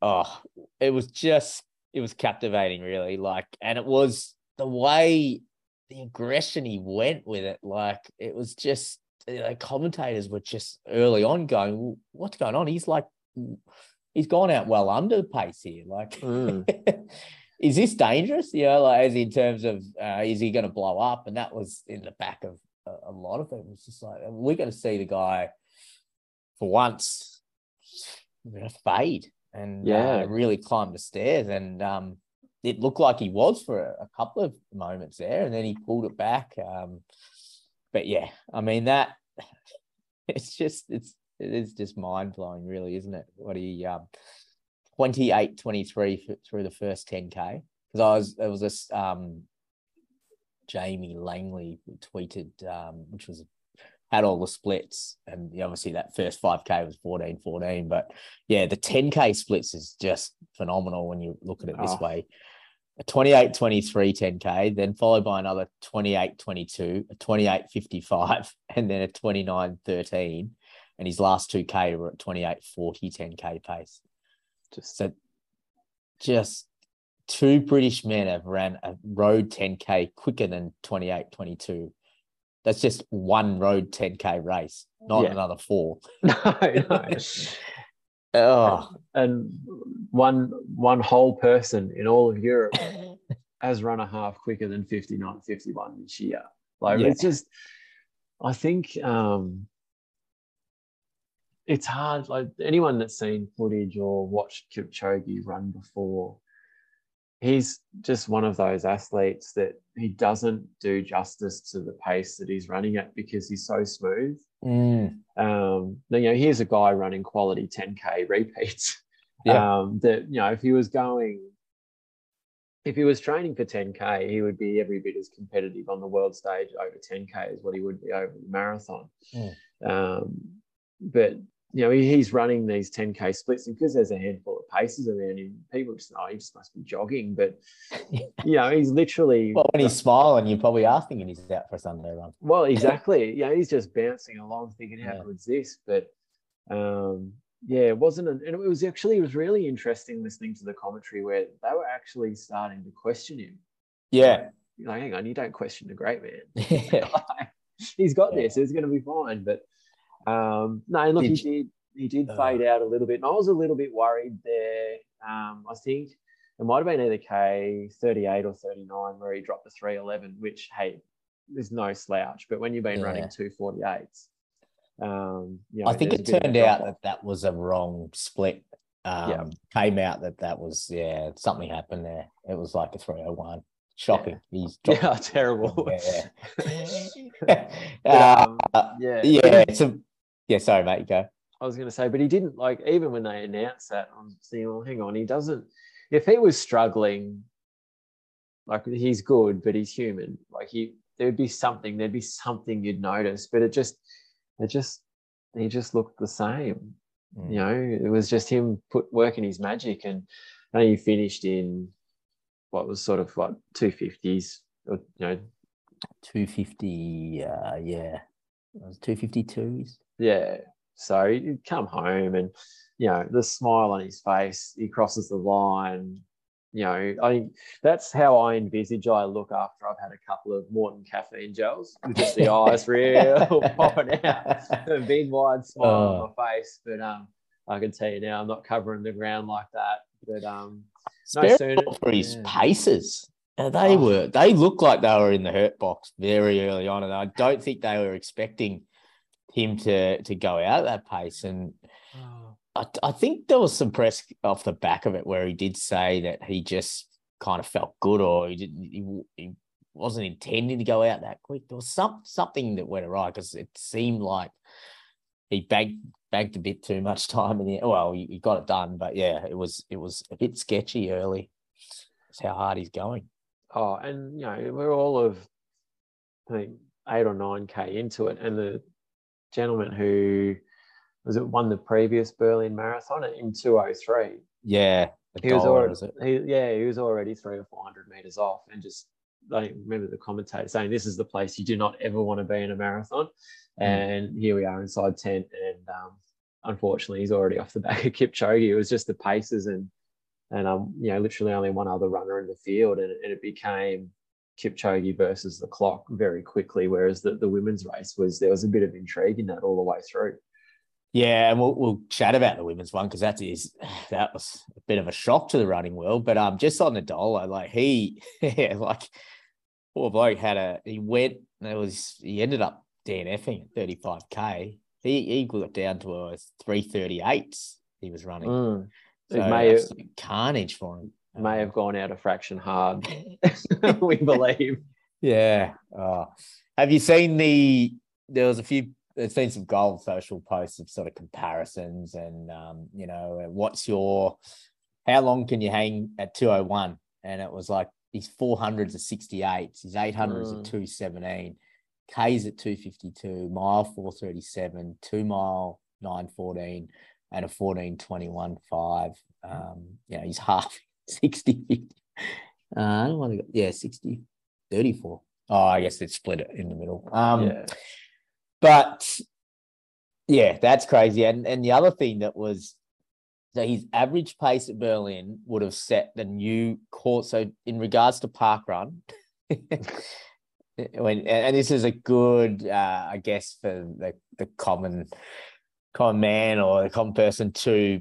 oh, it was just, it was captivating, really. Like, and it was the way, the aggression he went with it. Like, it was just, you know, commentators were just early on going, well, what's going on? He's like, he's gone out well under pace here. Like, mm. is this dangerous? You know, like, as in terms of, uh, is he going to blow up? And that was in the back of a, a lot of it. It was just like, we're going to see the guy for once, we're going to fade. And yeah, uh, really climbed the stairs, and um, it looked like he was for a, a couple of moments there, and then he pulled it back. Um, but yeah, I mean that it's just it's it is just mind blowing, really, isn't it? What he um, twenty-eight twenty-three through the first ten K, because I was there was this um, Jamie Langley tweeted, um, which was. Had all the splits, and obviously that first five K was fourteen fourteen, but yeah, the ten K splits is just phenomenal when you look at it oh. this way. A twenty-eight twenty-three ten K, then followed by another twenty-eight twenty-two, a twenty-eight fifty-five, and then a twenty-nine thirteen, and his last two K were at twenty-eight forty ten K pace. Just so just two British men have ran a road ten K quicker than twenty-eight twenty-two. That's just one road ten K race, not yeah. another four. No, no. oh. And one one whole person in all of Europe has run a half quicker than fifty-nine fifty-one this year. Like, yeah. It's just, I think um, it's hard. Like, anyone that's seen footage or watched Kipchoge run before, he's just one of those athletes that he doesn't do justice to the pace that he's running at because he's so smooth. Mm. Um, you know, here's a guy running quality ten K repeats. Yeah. Um, that, you know, if he was going, if he was training for ten K, he would be every bit as competitive on the world stage over ten K as what he would be over the marathon. Mm. Um, but, you know, he, he's running these ten K splits, and because there's a handful of paces around him, people just, oh, he just must be jogging. But, you know, he's literally... Well, when he's smiling, you're probably asking him he's out for a Sunday run. Well, exactly. You know, he's just bouncing along thinking, how yeah. good's this? But, um, yeah, it wasn't... An, and it was actually, it was really interesting listening to the commentary where they were actually starting to question him. Yeah. You're like, hang on, you don't question the great man. Yeah. He's got yeah. this. It's going to be fine. But... Um, no, and look, did, he did he did uh, fade out a little bit. And I was a little bit worried there. Um, I think it might have been either K thirty-eight or thirty-nine where he dropped the three eleven, which, hey, there's no slouch. But when you've been yeah. running two forty-eights, um, you know, I think it turned out that that was a wrong split. Um, yeah. Came out that that was, yeah, something happened there. It was like a three oh one. Shocking. Yeah. He's dropped. Yeah, terrible. Yeah. um, uh, yeah. Yeah. It's a, Yeah, sorry, mate, you go. I was going to say, but he didn't, like, even when they announced that, I'm thinking, well, hang on, he doesn't, if he was struggling, like, he's good, but he's human. Like, he, there'd be something, there'd be something you'd notice, but it just, it just, he just looked the same. Mm. You know, it was just him put working his magic, and, and he finished in what was sort of, like, two fifties, or, you know. two fifty, uh, yeah. It was two fifty-twos. Yeah, so he'd come home and, you know, the smile on his face, he crosses the line, you know, I think that's how I envisage I look after I've had a couple of Morton caffeine gels, with just the eyes real popping out, a big wide smile oh. on my face. But um, I can tell you now, I'm not covering the ground like that. But um, no sooner for his yeah. paces. And they oh. were, they looked like they were in the hurt box very early on, and I don't think they were expecting him to to go out at that pace. And oh. I, I think there was some press off the back of it where he did say that he just kind of felt good, or he didn't, he, he wasn't intending to go out that quick. There was some something that went awry, because it seemed like he bagged bagged a bit too much time in the, well, he, he got it done, but yeah, it was it was a bit sketchy early. That's how hard he's going. Oh, and you know, we're all of, I think, eight or nine K into it, and the gentleman who was it won the previous Berlin marathon in two oh three. Yeah, he was already, was it? He, yeah, he was already three or four hundred meters off, and just I remember the commentator saying, "This is the place you do not ever want to be in a marathon." Mm. And here we are inside tent, and um, unfortunately, he's already off the back of Kipchoge. It was just the paces, and and um, you know, literally only one other runner in the field, and, and it became Kipchoge versus the clock very quickly, whereas the, the women's race was, there was a bit of intrigue in that all the way through. Yeah, and we'll, we'll chat about the women's one, because that is that was a bit of a shock to the running world. But um, just on Nadal, like he, yeah, like poor bloke had a he went and it was he ended up DNFing at thirty-five K. He he got down to a three thirty-eight. He was running. Mm. So it may have, carnage for him. May have gone out a fraction hard, we believe. Yeah. Oh. Have you seen the? There was a few. There's been some gold social posts of sort of comparisons, and um, you know, what's your? How long can you hang at two oh one? And it was like his four hundreds are sixty-eight, his eight hundreds mm. are two seventeen, K's at two fifty-two, mile four thirty-seven, two mile nine fourteen, and a fourteen twenty-one five. Um, you know, he's half. sixty, uh, I don't want to go, yeah, sixty, thirty-four. Oh, I guess they'd split it in the middle. Um, yeah. But, yeah, that's crazy. And and the other thing that was, so his average pace at Berlin would have set the new course. So in regards to park run, when, and this is a good, uh, I guess, for the, the common, common man or the common person to,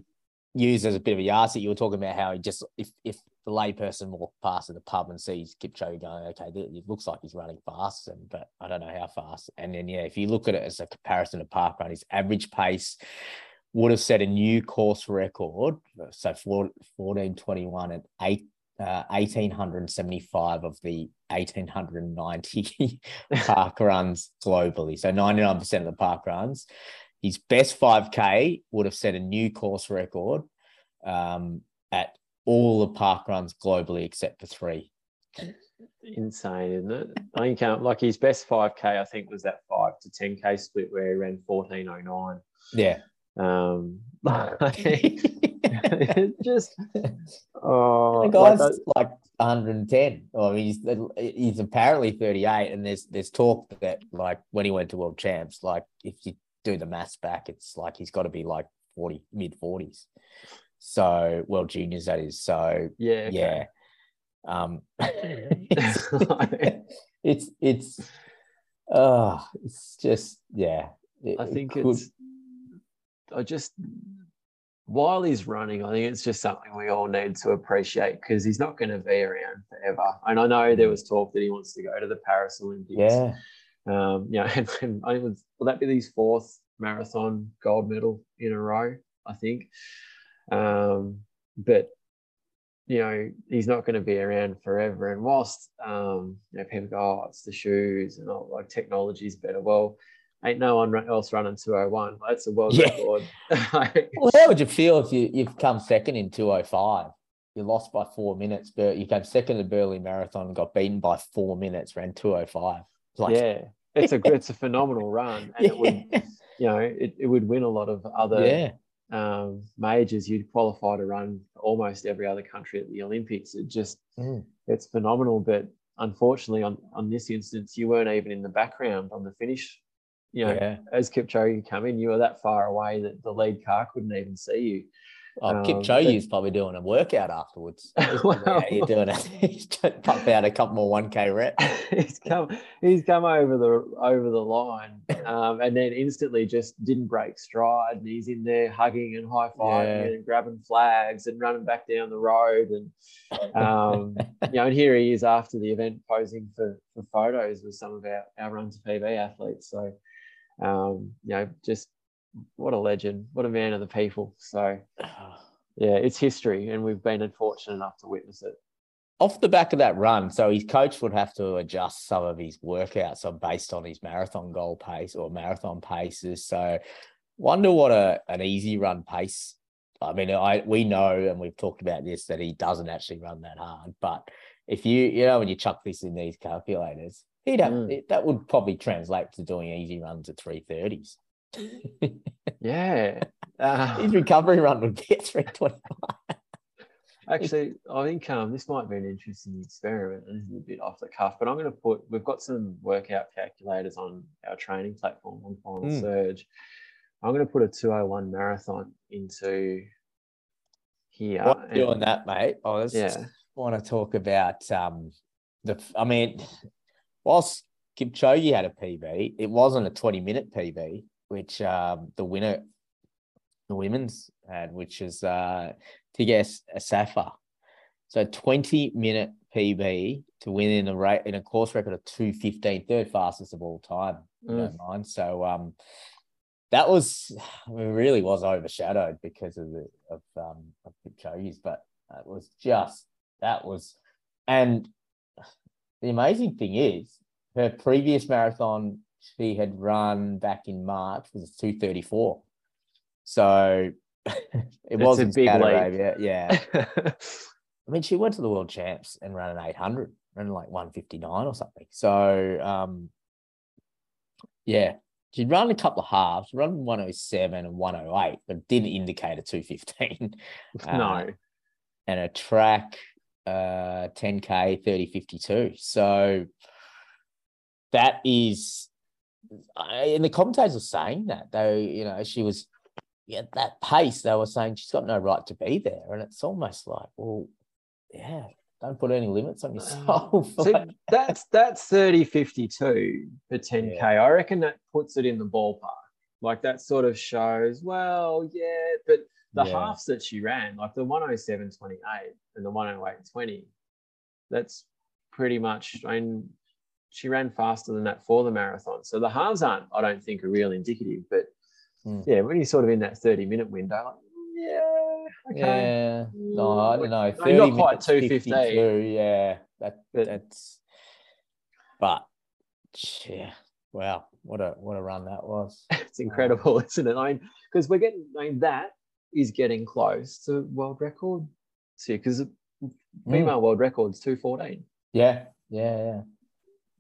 used as a bit of a yardstick. You were talking about how he just, if if the layperson walk past at the pub and sees Kipchoge going, okay, it looks like he's running fast, and, but I don't know how fast. And then, yeah, if you look at it as a comparison to park run, his average pace would have set a new course record, so fourteen twenty-one and eight, uh, one thousand eight hundred seventy-five of the one thousand eight hundred ninety park runs globally. So ninety-nine percent of the park runs. His best five K would have set a new course record um, at all the park runs globally except for three. Insane, isn't it? I think um, like his best five K, I think, was that five to ten K split where he ran fourteen oh nine. Yeah. Um, just oh, the guy's like, like one hundred ten. Or I mean, he's he's apparently thirty-eight, and there's there's talk that like when he went to World Champs, like if you do the maths back, it's like he's got to be like forty, mid forties. So World Juniors, that is. So yeah, okay. yeah. Um, it's, it's it's oh, it's just yeah. It, I think it could, it's. I just, while he's running, I think it's just something we all need to appreciate, because he's not going to be around forever. And I know there was talk that he wants to go to the Paris Olympics. Yeah. Um, you know, and, and I was, will that be his fourth marathon gold medal in a row, I think? Um, but, you know, he's not going to be around forever. And whilst, um, you know, people go, oh, it's the shoes and all, like technology's better. Well, ain't no one else running two oh one. That's a world yeah. record. Well, how would you feel if you, you've come second in two oh five? You lost by four minutes, but you came second in the Berlin Marathon and got beaten by four minutes, ran two oh five. Like, yeah, it's a it's a phenomenal run. And yeah. it would, you know, it, it would win a lot of other yeah. um, majors. You'd qualify to run almost every other country at the Olympics. It just, mm. it's phenomenal. But unfortunately, on, on this instance, you weren't even in the background on the finish. You know, yeah. as Kipchoge come in, you were that far away that the lead car couldn't even see you. Oh, um, Kipchoge is probably doing a workout afterwards. Well, he's doing it. He's pumped out a couple more one K reps. he's come, he's come over the over the line, um, and then instantly just didn't break stride, and he's in there hugging and high fiving yeah. and grabbing flags and running back down the road, and um, you know, and here he is after the event posing for for photos with some of our our Run to P B athletes. So. Um, you know, just what a legend, what a man of the people. So, yeah, it's history, and we've been unfortunate enough to witness it. Off the back of that run, so his coach would have to adjust some of his workouts based on his marathon goal pace or marathon paces. So, wonder what a an easy run pace. I mean, I we know, and we've talked about this, that he doesn't actually run that hard. But if you, you know, when you chuck this in these calculators. He'd have, mm. it, that would probably translate to doing easy runs at three thirties. Yeah. Uh, his recovery run would be at three twenty-five. Actually, I think um, this might be an interesting experiment. This is a bit off the cuff, but I'm going to put, we've got some workout calculators on our training platform on Final mm. Surge. I'm going to put a two oh one marathon into here. Well, and, doing that, mate, I was, yeah. want to talk about um, the, I mean, whilst Kipchoge had a P B, it wasn't a twenty-minute P B, which um, the winner, the women's had, which is uh, Tigges Asafa. So twenty-minute P B to win in a rate in a course record of two fifteen, third fastest of all time. Mm. You don't mind. So um, that was, I mean, really was overshadowed because of the of, um, of Kipchoge's, but it was just that was and. The amazing thing is her previous marathon she had run back in March was two thirty-four. So it wasn't big leap. Yeah. I mean, she went to the World Champs and ran an eight hundred, ran like one fifty-nine or something. So, um, yeah, she'd run a couple of halves, run one oh seven and one oh eight, but didn't indicate a two fifteen. No. Uh, and a track... Uh, ten K, thirty fifty-two. So that is, and the commentators were saying that, though, you know, she was at that pace, they were saying she's got no right to be there. And it's almost like, well, yeah, don't put any limits on yourself. See, that's that's thirty fifty-two for ten K. Yeah. I reckon that puts it in the ballpark. Like that sort of shows, well, yeah, but the yeah. halves that she ran, like the one oh seven twenty-eight and the one oh eight twenty, that's pretty much, I mean, she ran faster than that for the marathon. So the halves aren't, I don't think, are real indicative. But mm. yeah, when you're sort of in that thirty minute window, like, yeah, okay. Yeah. No, I don't know. thirty not quite two fifty-two. Yeah. That, that's, but yeah. Wow, what a what a run that was. It's incredible, isn't it? I mean, because we're getting, I mean, that is getting close to world record here, because female mm. world record's two fourteen. Yeah, yeah, yeah.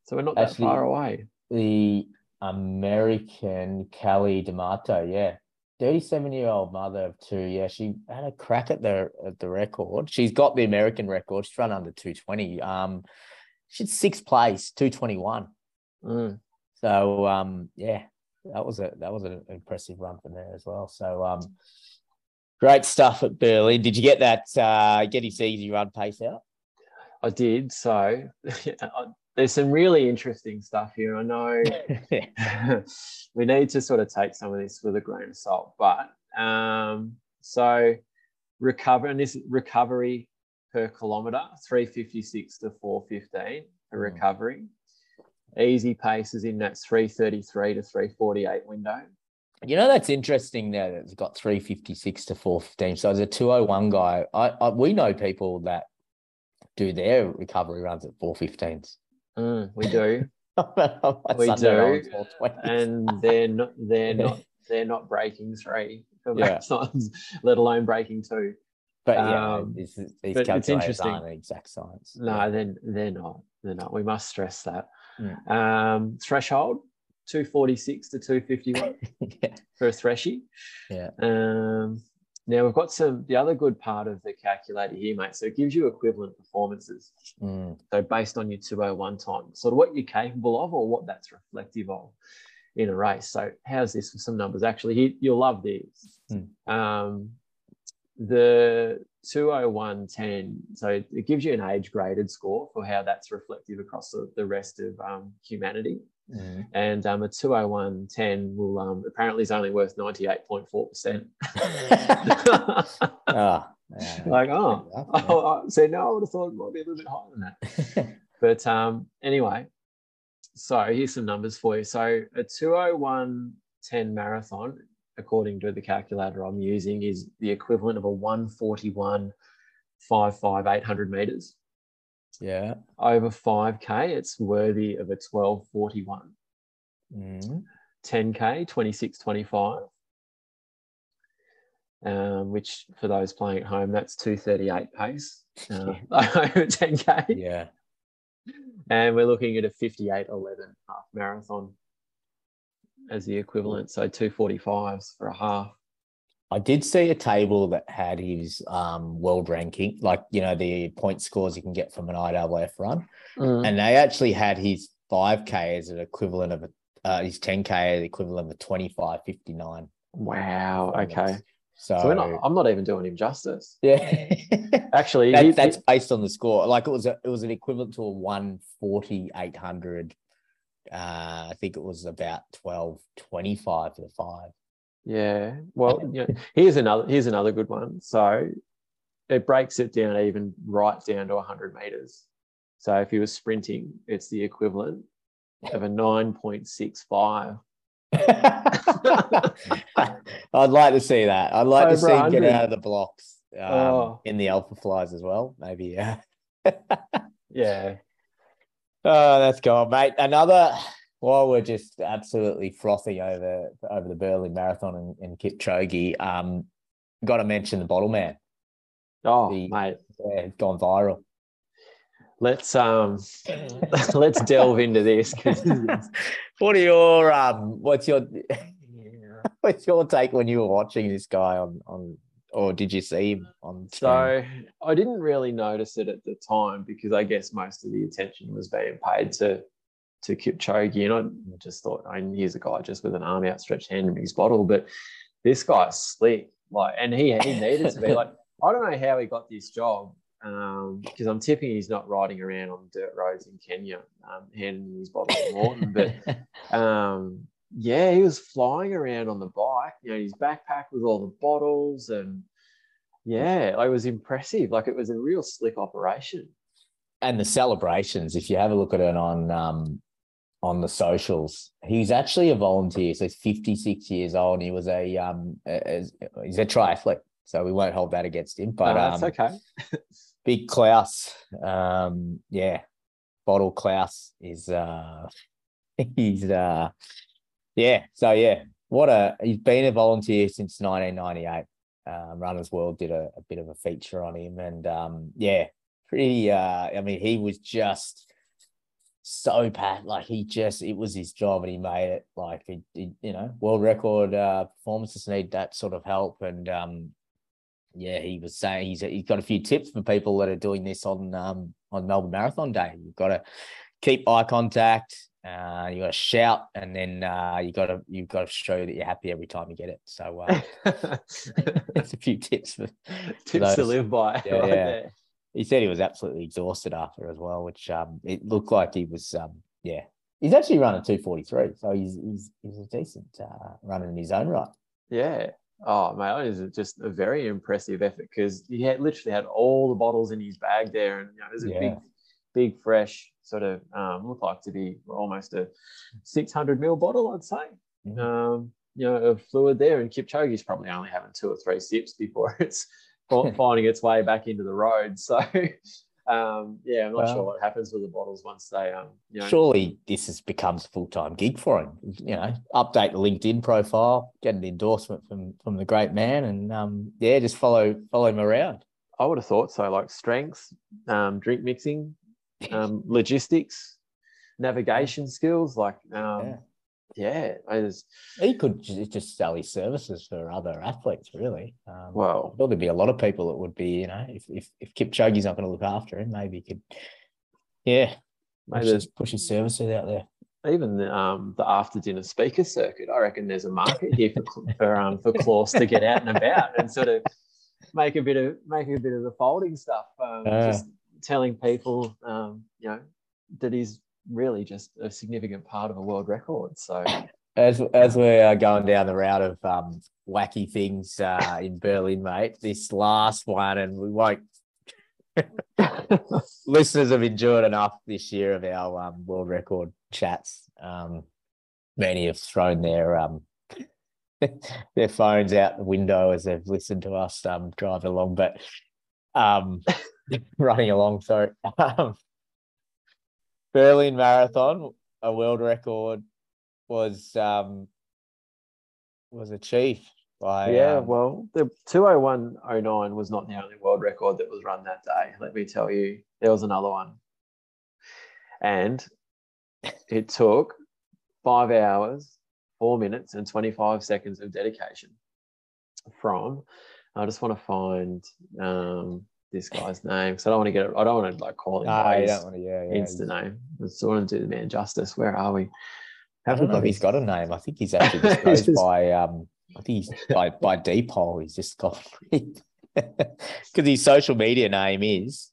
So we're not Actually, that far away. The American Callie D'Amato, yeah. thirty-seven-year-old mother of two, yeah. She had a crack at the at the record. She's got the American record. She's run under two twenty. Um, she's sixth place, two twenty-one. Mm. So um, yeah, that was a that was an impressive run from there as well. So um, great stuff at Berlin. Did you get that uh, Getty Easy Run pace out? I did. So there's some really interesting stuff here. I know we need to sort of take some of this with a grain of salt, but um, so recover and this recovery per kilometre, three fifty six to four fifteen for recovery. Mm. Easy pace is in that three thirty-three to three forty-eight window. You know, that's interesting there that it's got three fifty-six to four fifteen. So as a two oh one guy, I, I we know people that do their recovery runs at four fifteens. Mm, we do. we Sunday do. And they're not they're not they're not breaking three for marathons, yeah. let alone breaking two. But yeah, um, these, these but calculators aren't the exact science. No, yeah. they're, they're not. They're not. We must stress that. Mm. Um, threshold two forty-six to two fifty-one yeah. for a threshy. Yeah. Um, now we've got some, the other good part of the calculator here, mate. So it gives you equivalent performances. Mm. So based on your two oh one time, sort of what you're capable of or what that's reflective of in a race. So how's this for some numbers? Actually, you'll love these. Mm. Um, the two oh one ten, so it gives you an age graded score for how that's reflective across the, the rest of um, humanity. Mm. And um, a two oh one ten will um, apparently is only worth ninety-eight point four percent. oh, like, oh, yeah. I, I, so no, I would have thought it might be a little bit higher than that. but um, anyway, so here's some numbers for you. So a two oh one ten marathon, according to the calculator I'm using, is the equivalent of a one forty-one fifty-five eight hundred metres. Yeah. Over five K, it's worthy of a twelve forty-one. Mm. ten K, twenty-six twenty-five, um, which for those playing at home, that's two thirty-eight pace uh, over ten K. Yeah. And we're looking at a fifty-eight eleven half marathon as the equivalent, so two forty-fives for a half. I did see a table that had his um, world ranking, like, you know, the point scores you can get from an I W F run. Mm. And they actually had his five K as an equivalent of, a, uh, his ten K as an equivalent of a twenty-five fifty-nine. Wow, okay. So, so we're not, I'm not even doing him justice. Yeah. Actually. that, he, that's he, based on the score. Like it was a, it was an equivalent to a one forty eight hundred. Uh, I think it was about twelve twenty-five for the five. Yeah. Well, you know, here's another here's another good one. So it breaks it down even right down to one hundred metres. So if he was sprinting, it's the equivalent of a nine point six five. I'd like to see that. I'd like Over to see him get out of the blocks um, oh. in the alpha flies as well. Maybe, yeah. yeah. Oh, that's gone, mate. Another, while we're just absolutely frothy over over the Berlin Marathon and, and Kipchoge, um, got to mention the Bottle Man. Oh, the, mate. Yeah, it's gone viral. Let's um, let's delve into this. What are your, um, what's your, what's your take when you were watching this guy on, on or did you see him on screen? So I didn't really notice it at the time because I guess most of the attention was being paid to to Kipchoge, and I just thought, I mean, here's a guy just with an arm outstretched, hand in his bottle. But this guy's slick, like, and he he needed to be like. I don't know how he got this job um, because I'm tipping he's not riding around on dirt roads in Kenya, um, handing his bottle to Morton, but. Um, yeah, he was flying around on the bike, you know, his backpack with all the bottles, and yeah, like, it was impressive. Like, it was a real slick operation. And the celebrations, if you have a look at it on um, on the socials, he's actually a volunteer. So he's fifty-six years old, and he was a, um, a, a he's a triathlete. So we won't hold that against him. But no, that's um, okay. Big Klaus, um, yeah, Bottle Klaus is uh, he's uh, yeah. So yeah, what a he's been a volunteer since nineteen ninety-eight. Um, Runner's World did a, a bit of a feature on him, and um, yeah. Pretty, uh, I mean, he was just so pat. Like, he just, it was his job and he made it. Like, he, he, you know, world record uh, performances need that sort of help. And, um, yeah, he was saying he's, he's got a few tips for people that are doing this on um, on Melbourne Marathon Day. You've got to keep eye contact. Uh, you got to shout, and then uh, you got to you've got to show that you're happy every time you get it. So uh, that's a few tips for, tips for to live by. Yeah, right yeah. There. He said he was absolutely exhausted after as well, which um, it looked like he was, um, yeah. He's actually running two forty-three, so he's he's, he's a decent uh, runner in his own right. Yeah. Oh, mate, it was just a very impressive effort, because he had literally had all the bottles in his bag there, and you know, it was a yeah. big, big, fresh sort of, um, looked like to be almost a six hundred mil bottle, I'd say, mm-hmm. um, you know, of fluid there. And Kipchoge's probably only having two or three sips before it's finding its way back into the road. So um yeah, I'm not well, sure what happens with the bottles once they um you know, surely this is becomes a full-time gig for him. You know, update the LinkedIn profile, get an endorsement from from the great man, and um yeah, just follow follow him around. I would have thought so. Like strengths, um drink mixing, um logistics, navigation skills, like um yeah. Yeah, I just, he could just sell his services for other athletes, really. Um, well, there'd be a lot of people that would be, you know, if if, if Kipchoge's not going to look after him, maybe he could, yeah, maybe just push his services out there. Even the, um, the after dinner speaker circuit, I reckon there's a market here for for um for Klaus to get out and about and sort of make a bit of make a bit of the folding stuff, um, uh, just telling people, um, you know, that he's really just a significant part of a world record. So as as we're going down the route of um wacky things uh in Berlin, mate, this last one, and we won't listeners have endured enough this year of our um world record chats. Um many have thrown their um their phones out the window as they've listened to us um drive along, but um running along, sorry. um Berlin Marathon, a world record was um, was achieved by yeah. Um, well, the two oh one oh nine was not the only world record that was run that day. Let me tell you, there was another one, and it took five hours, four minutes, and twenty-five seconds of dedication from. I just want to find. Um, this guy's name, so I don't want to get it. I don't want to like call him by his instant name. I still want to do the man justice. Where are we? I don't know if he's got a name. I think he's actually just goes just... by um I think he's by by Depol. He's just got because his social media name is,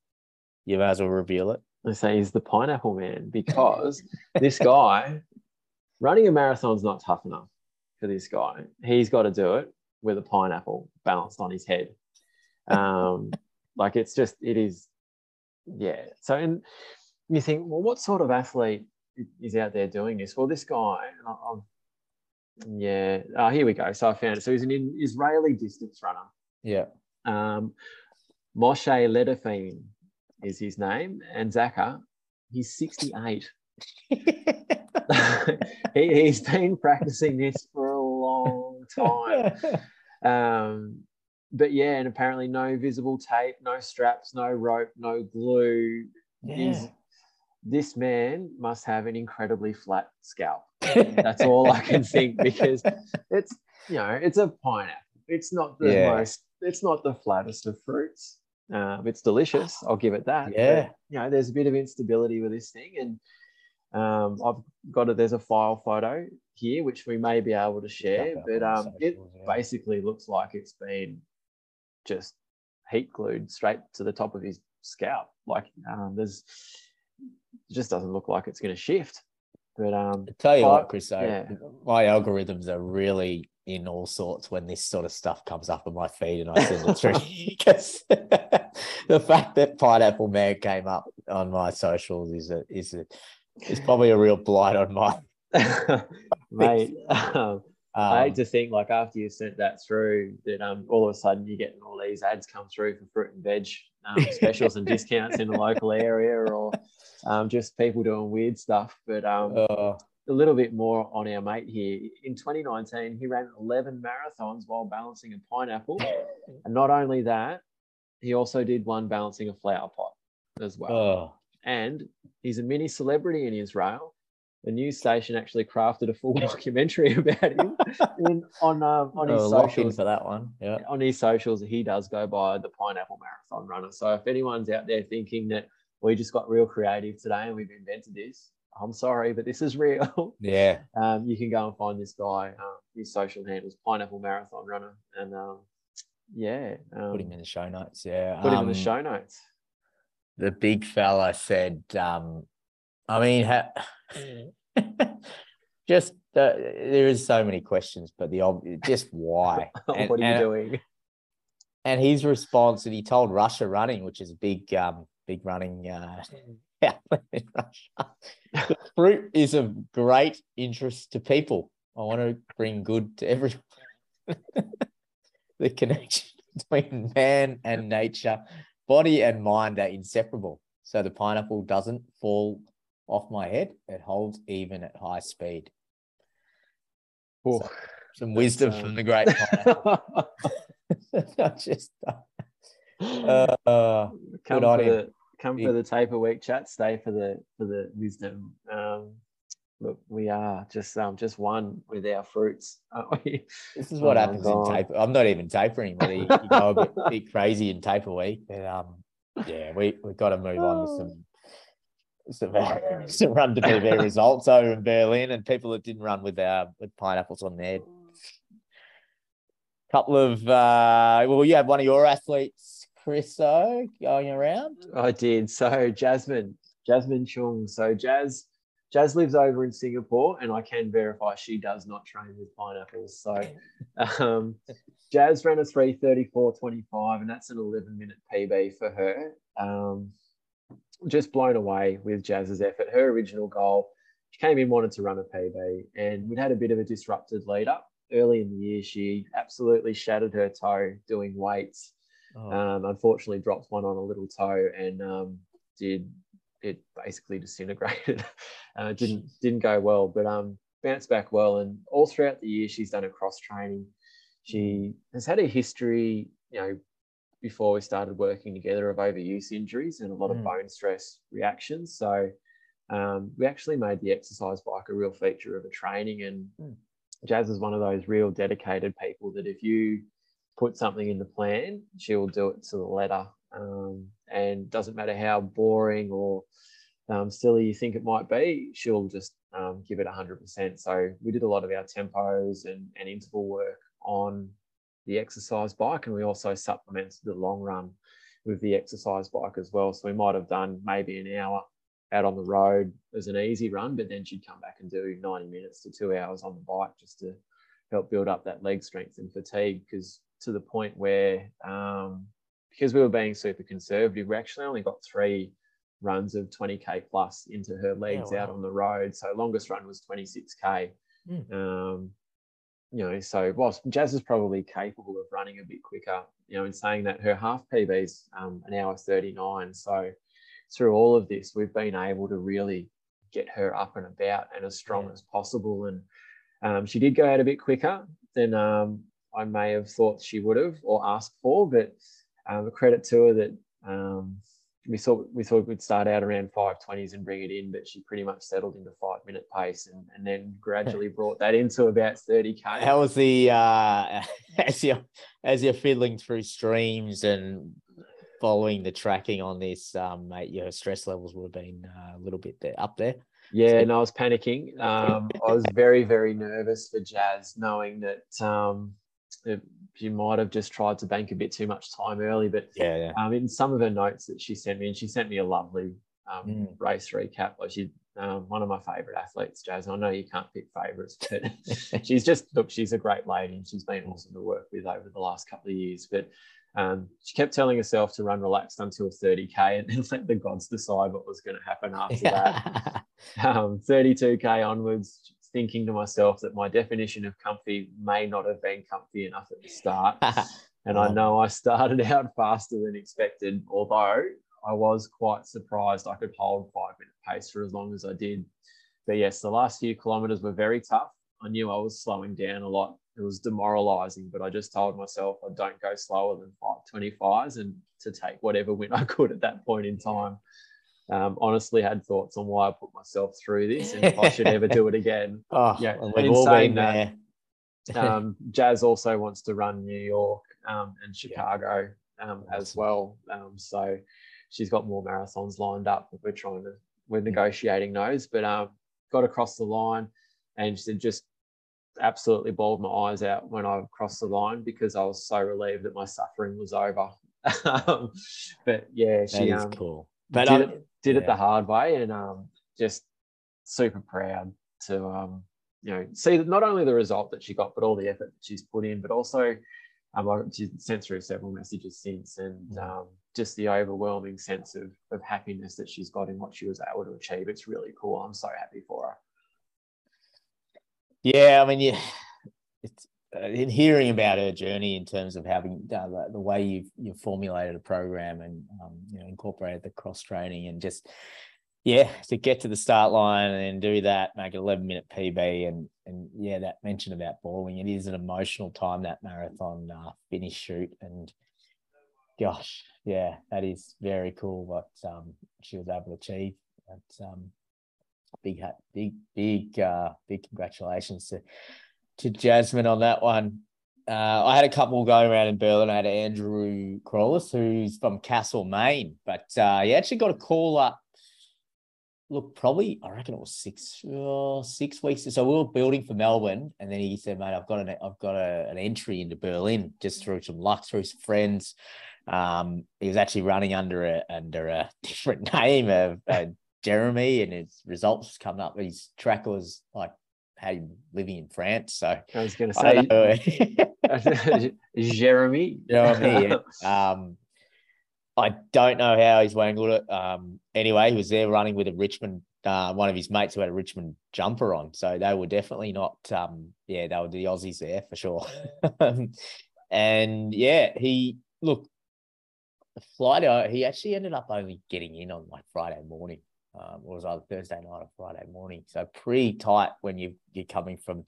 you might as well reveal it. I say he's the pineapple man, because this guy, running a marathon's not tough enough for this guy. He's got to do it with a pineapple balanced on his head. Um Like, it's just, it is, yeah. So, and you think, well, what sort of athlete is out there doing this? Well, this guy, I, I, yeah. Oh, here we go. So I found it. So he's an Israeli distance runner. Yeah. Um, Moshe Ledefine is his name. And Zaka, he's sixty-eight. he, he's been practicing this for a long time. Um But yeah, and apparently no visible tape, no straps, no rope, no glue. Yeah. He's, this man must have an incredibly flat scalp. That's all I can think, because it's, you know, it's a pineapple. It's not the yeah. most, it's not the flattest of fruits. Um, it's delicious. I'll give it that. Yeah. But, you know, there's a bit of instability with this thing. And um, I've got it. There's a file photo here, which we may be able to share, but um, social, it yeah. basically looks like it's been just heat glued straight to the top of his scalp. Like um, there's, it just doesn't look like it's going to shift. But um, I tell you I, what, Chris, so yeah. my algorithms are really in all sorts when this sort of stuff comes up on my feed and I send it through. Because the fact that Pineapple Man came up on my socials is a, is a, is probably a real blight on my mate. Um, um, I hate to think, like, after you sent that through, that um, all of a sudden you're getting all these ads come through for fruit and veg um, specials and discounts in the local area, or um, just people doing weird stuff. But um, uh, a little bit more on our mate here. In twenty nineteen, he ran eleven marathons while balancing a pineapple. And not only that, he also did one balancing a flower pot as well. Oh. And he's a mini celebrity in Israel. The news station actually crafted a full documentary about him in, on um, on oh, his socials for that one. Yeah, on his socials, he does go by the Pineapple Marathon Runner. So if anyone's out there thinking that we just got real creative today and we've invented this, I'm sorry, but this is real. Yeah, um, you can go and find this guy. Uh, his social handle's Pineapple Marathon Runner, and um, yeah, um, put him in the show notes. Yeah, put him um, in the show notes. The big fella said, um, I mean, ha- just uh, there is so many questions, but the ob- just why? And, what are you and, doing? And his response that he told Russia Running, which is a big, um, big running uh, outlet in Russia, fruit is of great interest to people. I want to bring good to everyone. The connection between man and nature, body and mind are inseparable, so the pineapple doesn't fall off my head. It holds even at high speed. Oh, so, some wisdom um... from the great pineapple. just, uh, uh, come, for the, come for the taper week chat. Stay for the for the wisdom. Um, look, we are just um just one with our fruits, aren't we? This is what oh happens in taper. I'm not even tapering, but you, you go a bit, bit crazy in taper week. But um, yeah, we we've got to move on with some. Some, uh, some Run to P B results over in Berlin, and people that didn't run with uh, with pineapples on their head. Couple of uh, well, you had one of your athletes, Chriso, going around. I did. So Jasmine, Jasmine Chong. So Jazz, Jazz lives over in Singapore, and I can verify she does not train with pineapples. So um, Jazz ran a three thirty-four twenty-five, and that's an eleven minute P B for her. Um, just blown away with Jazz's effort. Her original goal, she came in, wanted to run a P B, and we'd had a bit of a disrupted lead up early in the year. She absolutely shattered her toe doing weights. Oh. Um, unfortunately dropped one on a little toe and um, did it basically disintegrated. uh, didn't, didn't go well, but um, bounced back well. And all throughout the year, she's done a cross training. She has had a history, you know, before we started working together, of overuse injuries and a lot of mm. bone stress reactions. So um, we actually made the exercise bike a real feature of a training. And mm. Jazz is one of those real dedicated people that if you put something in the plan, she will do it to the letter. Um, and doesn't matter how boring or um, silly you think it might be, she'll just um, give it one hundred percent. So we did a lot of our tempos and, and interval work on the exercise bike, and we also supplemented the long run with the exercise bike as well. So we might have done maybe an hour out on the road as an easy run, but then she'd come back and do ninety minutes to two hours on the bike just to help build up that leg strength and fatigue, because to the point where um, because we were being super conservative, we actually only got three runs of twenty K plus into her legs. Oh, wow. Out on the road. So longest run was twenty-six K. Mm. Um, You know, so whilst Jazz is probably capable of running a bit quicker, you know, in saying that, her half P B is um, an hour thirty-nine. So through all of this, we've been able to really get her up and about and as strong yeah. as possible. And um, she did go out a bit quicker than um, I may have thought she would have or asked for. But um, a credit to her that um, we thought we thought we'd start out around five twenties and bring it in, but she pretty much settled into five-minute pace and, and then gradually brought that into about thirty K. How was the uh, as you're as you're fiddling through streams and following the tracking on this, um, mate? Your stress levels would have been uh, a little bit there, up there. Yeah, so- and I was panicking. Um, I was very very nervous for Jazz, knowing that. Um, it, She might have just tried to bank a bit too much time early, but yeah, yeah. Um, in some of her notes that she sent me, and she sent me a lovely um, mm. race recap. Like she Um, one of my favorite athletes, Jazz. I know you can't pick favorites, but she's just, look, she's a great lady and she's been awesome to work with over the last couple of years. But um, she kept telling herself to run relaxed until thirty K and then let the gods decide what was going to happen after that. um, thirty-two K onwards, thinking to myself that my definition of comfy may not have been comfy enough at the start. And I know I started out faster than expected, although I was quite surprised I could hold five minute pace for as long as I did. But yes, the last few kilometers were very tough. I knew I was slowing down a lot. It was demoralizing, but I just told myself I don't go slower than five twenty-fives and to take whatever win I could at that point in time. Um, honestly had thoughts on why I put myself through this and if I should ever do it again. Oh, yeah, well, we've all been there. um, Jazz also wants to run New York um, and Chicago um, as well. Um, so she's got more marathons lined up, but we're trying to, we're negotiating those. But um, got across the line and it just absolutely bawled my eyes out when I crossed the line because I was so relieved that my suffering was over. um, but yeah, she that is um, cool. But did, I, it, did yeah. it the hard way, and um, just super proud to um, you know, see that not only the result that she got, but all the effort that she's put in, but also um, she's sent through several messages since, and mm. um. just the overwhelming sense of, of happiness that she's got in what she was able to achieve. It's really cool. I'm so happy for her. Yeah, I mean, yeah, it's, uh, in hearing about her journey in terms of having uh, the, the way you've, you've formulated a program and um, you know, incorporated the cross-training and just, yeah, to get to the start line and do that, make an eleven-minute P B and, and yeah, that mention about bawling, it is an emotional time, that marathon uh, finish shoot, and gosh, yeah, that is very cool what um, she was able to achieve. That's um, big, big, big, uh, big congratulations to to Jasmine on that one. Uh, I had a couple going around in Berlin. I had Andrew Crowlis, who's from Castle, Maine, but uh, he actually got a call up. Look, probably I reckon it was six, oh, six weeks. So we were building for Melbourne, and then he said, "Mate, I've got an I've got a, an entry into Berlin just through some luck through some friends." Um, he was actually running under a under a different name of uh, Jeremy, and his results was coming up. His track was like had him living in France. So I was going to say Jeremy. Jeremy. Yeah. Um, I don't know how he's wangled it. Um, anyway, he was there running with a Richmond, uh, one of his mates who had a Richmond jumper on. So they were definitely not, um, yeah, they were the Aussies there for sure. And yeah, he, look, the flight, he actually ended up only getting in on like Friday morning, um, or was either Thursday night or Friday morning. So pretty tight when you, you're coming from,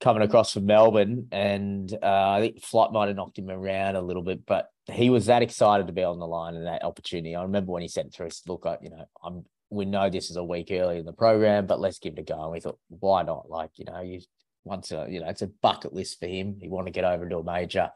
coming across from Melbourne. And uh, I think the flight might have knocked him around a little bit, but he was that excited to be on the line and that opportunity. I remember when he sent through, look, I, you know, I'm, we know this is a week early in the program, but let's give it a go. And we thought, why not? Like, you know, you once, a, you know, it's a bucket list for him. He wanted to get over and do a major.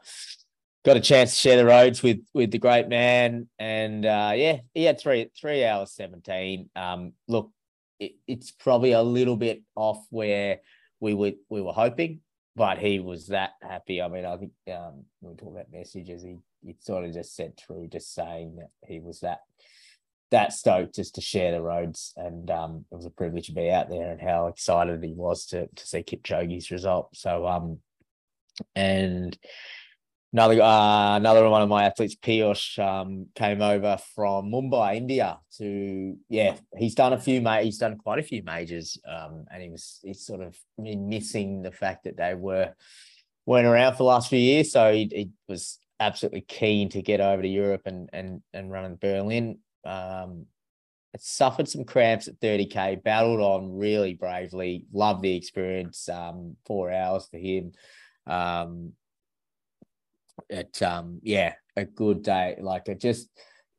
Got a chance to share the roads with with the great man. And uh, yeah, he had three, three hours, seventeen. Um, look, it, it's probably a little bit off where we were, we were hoping, but he was that happy. I mean, I think um, when we talk about messages, he, he sort of just sent through just saying that he was that that stoked just to share the roads, and um, it was a privilege to be out there and how excited he was to to see Kipchoge's result. So, um, and another uh, another one of my athletes, Piyush, um, came over from Mumbai, India to, yeah, he's done a few, ma- he's done quite a few majors, um, and he was he's sort of been missing the fact that they were, weren't around for the last few years, so he, he was absolutely keen to get over to Europe and and and run in Berlin. Um, it suffered some cramps at thirty K, battled on really bravely. Loved the experience. Um, four hours for him. Um, it um yeah, a good day. Like it just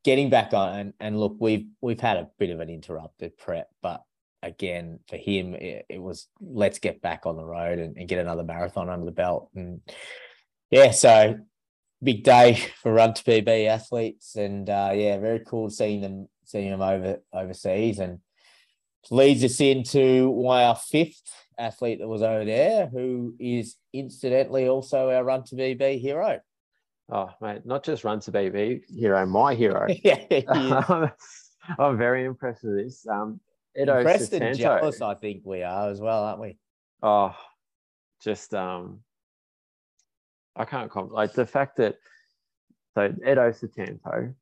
getting back on and and look, we've we've had a bit of an interrupted prep, but again for him it, it was let's get back on the road and, and get another marathon under the belt. And yeah, so. Big day for Run to P B athletes, and uh, yeah, very cool seeing them seeing them over overseas, and leads us into our fifth athlete that was over there, who is incidentally also our Run to P B hero. Oh mate, not just Run to P B hero, my hero. Yeah, he is. I'm very impressed with this. Um, Edo impressed Satanto. And jealous, I think we are as well, aren't we? Oh, just um, I can't comment. Like the fact that so Edo Satanto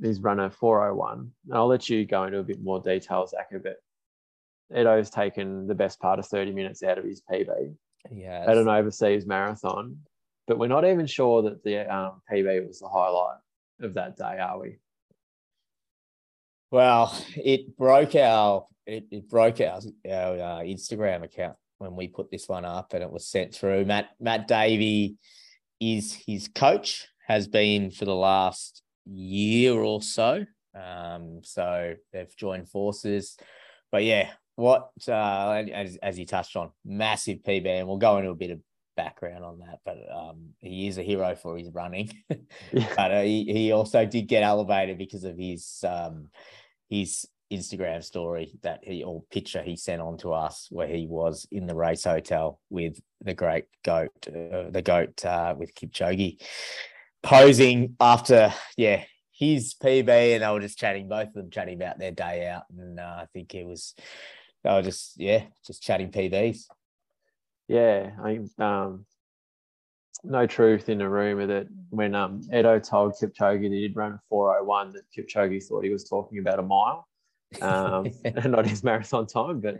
is runner four oh one, and I'll let you go into a bit more detail, Zach, but Edo's taken the best part of thirty minutes out of his P B yes. at an overseas marathon, but we're not even sure that the um, P B was the highlight of that day, are we? Well, it broke our it, it broke our, our uh, Instagram account when we put this one up, and it was sent through. Matt Matt Davey is his coach, has been for the last year or so. Um, so they've joined forces. But yeah, what uh, as as you touched on, massive P B, and we'll go into a bit of background on that. But um, he is a hero for his running, yeah. but uh, he he also did get elevated because of his um his Instagram story that he or picture he sent on to us, where he was in the race hotel with the great goat, uh, the goat uh, with Kipchoge, posing after yeah. his P B, and they were just chatting, both of them chatting about their day out. And uh, I think it was, they were just, yeah, just chatting P Bs. Yeah. I um, no truth in the rumor that when um, Edo told Kipchoge that he'd run four oh one, that Kipchoge thought he was talking about a mile, um, yeah. not his marathon time, but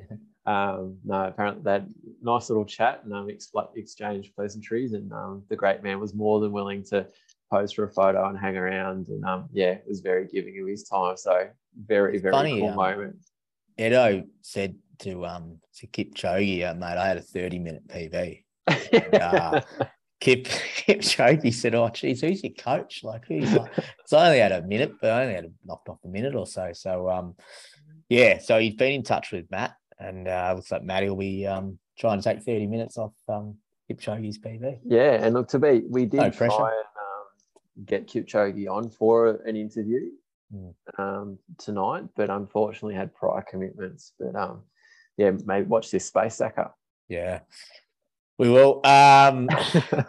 um, no, apparently they had a nice little chat and um, ex- exchanged pleasantries. And um, the great man was more than willing to pose for a photo and hang around, and um yeah it was very giving of his time, so very very funny, cool um, moment. Edo said to um to Kipchoge, uh, mate, I had a thirty minute P B, and, uh, Kip Kipchoge said, oh geez, who's your coach? Like who's like, it's only had a minute, but I only had a, knocked off a minute or so. So um yeah so he's been in touch with Matt, and uh looks like Matty will be um trying to take thirty minutes off um Kipchoge's P B. Yeah, and look, to be we did no pressure. try and get Kipchoge on for an interview mm. um, tonight, but unfortunately had prior commitments. But um, yeah, maybe watch this space, Zaka. Yeah, we will. Um,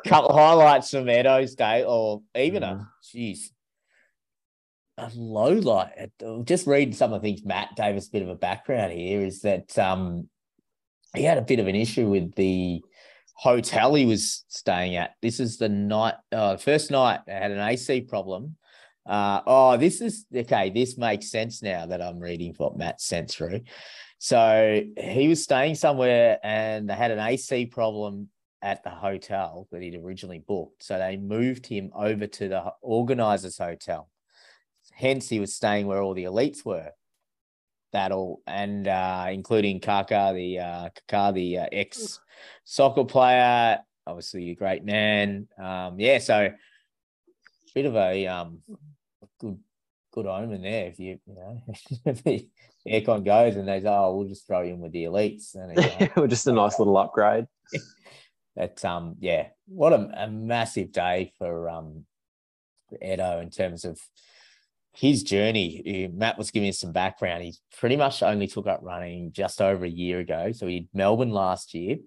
couple highlights from Edo's day, or even mm. a geez, a low light. Just read some of the things Matt gave us. A bit of a background here is that um, he had a bit of an issue with the hotel he was staying at. This is the night, uh, first night I had an A C problem. Uh, oh, this is, okay, this makes sense now that I'm reading what Matt sent through. So he was staying somewhere and they had an A C problem at the hotel that he'd originally booked. So they moved him over to the organizer's hotel. Hence, he was staying where all the elites were. That all, and uh, including Kaka, the uh, Kaka, the uh, ex soccer player, obviously a great man. Um, yeah, so bit of a um, good good omen there. If you you know if the aircon goes and they say, oh, we'll just throw you in with the elites, and it, uh, just a nice little upgrade. But um, yeah, what a, a massive day for um for Edo in terms of his journey. Matt was giving us some background. He pretty much only took up running just over a year ago. So he did Melbourne last year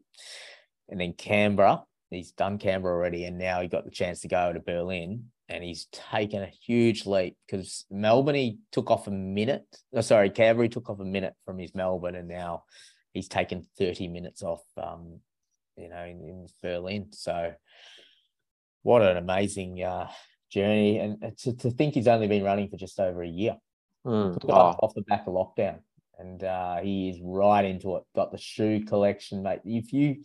and then Canberra. He's done Canberra already, and now he got the chance to go to Berlin, and he's taken a huge leap because Melbourne, he took off a minute. Oh, sorry, Canberra took off a minute from his Melbourne, and now he's taken thirty minutes off, um, you know, in, in Berlin. So what an amazing uh journey, and to, to think he's only been running for just over a year mm, wow. off, off the back of lockdown, and uh he is right into it. Got the shoe collection, mate. If you,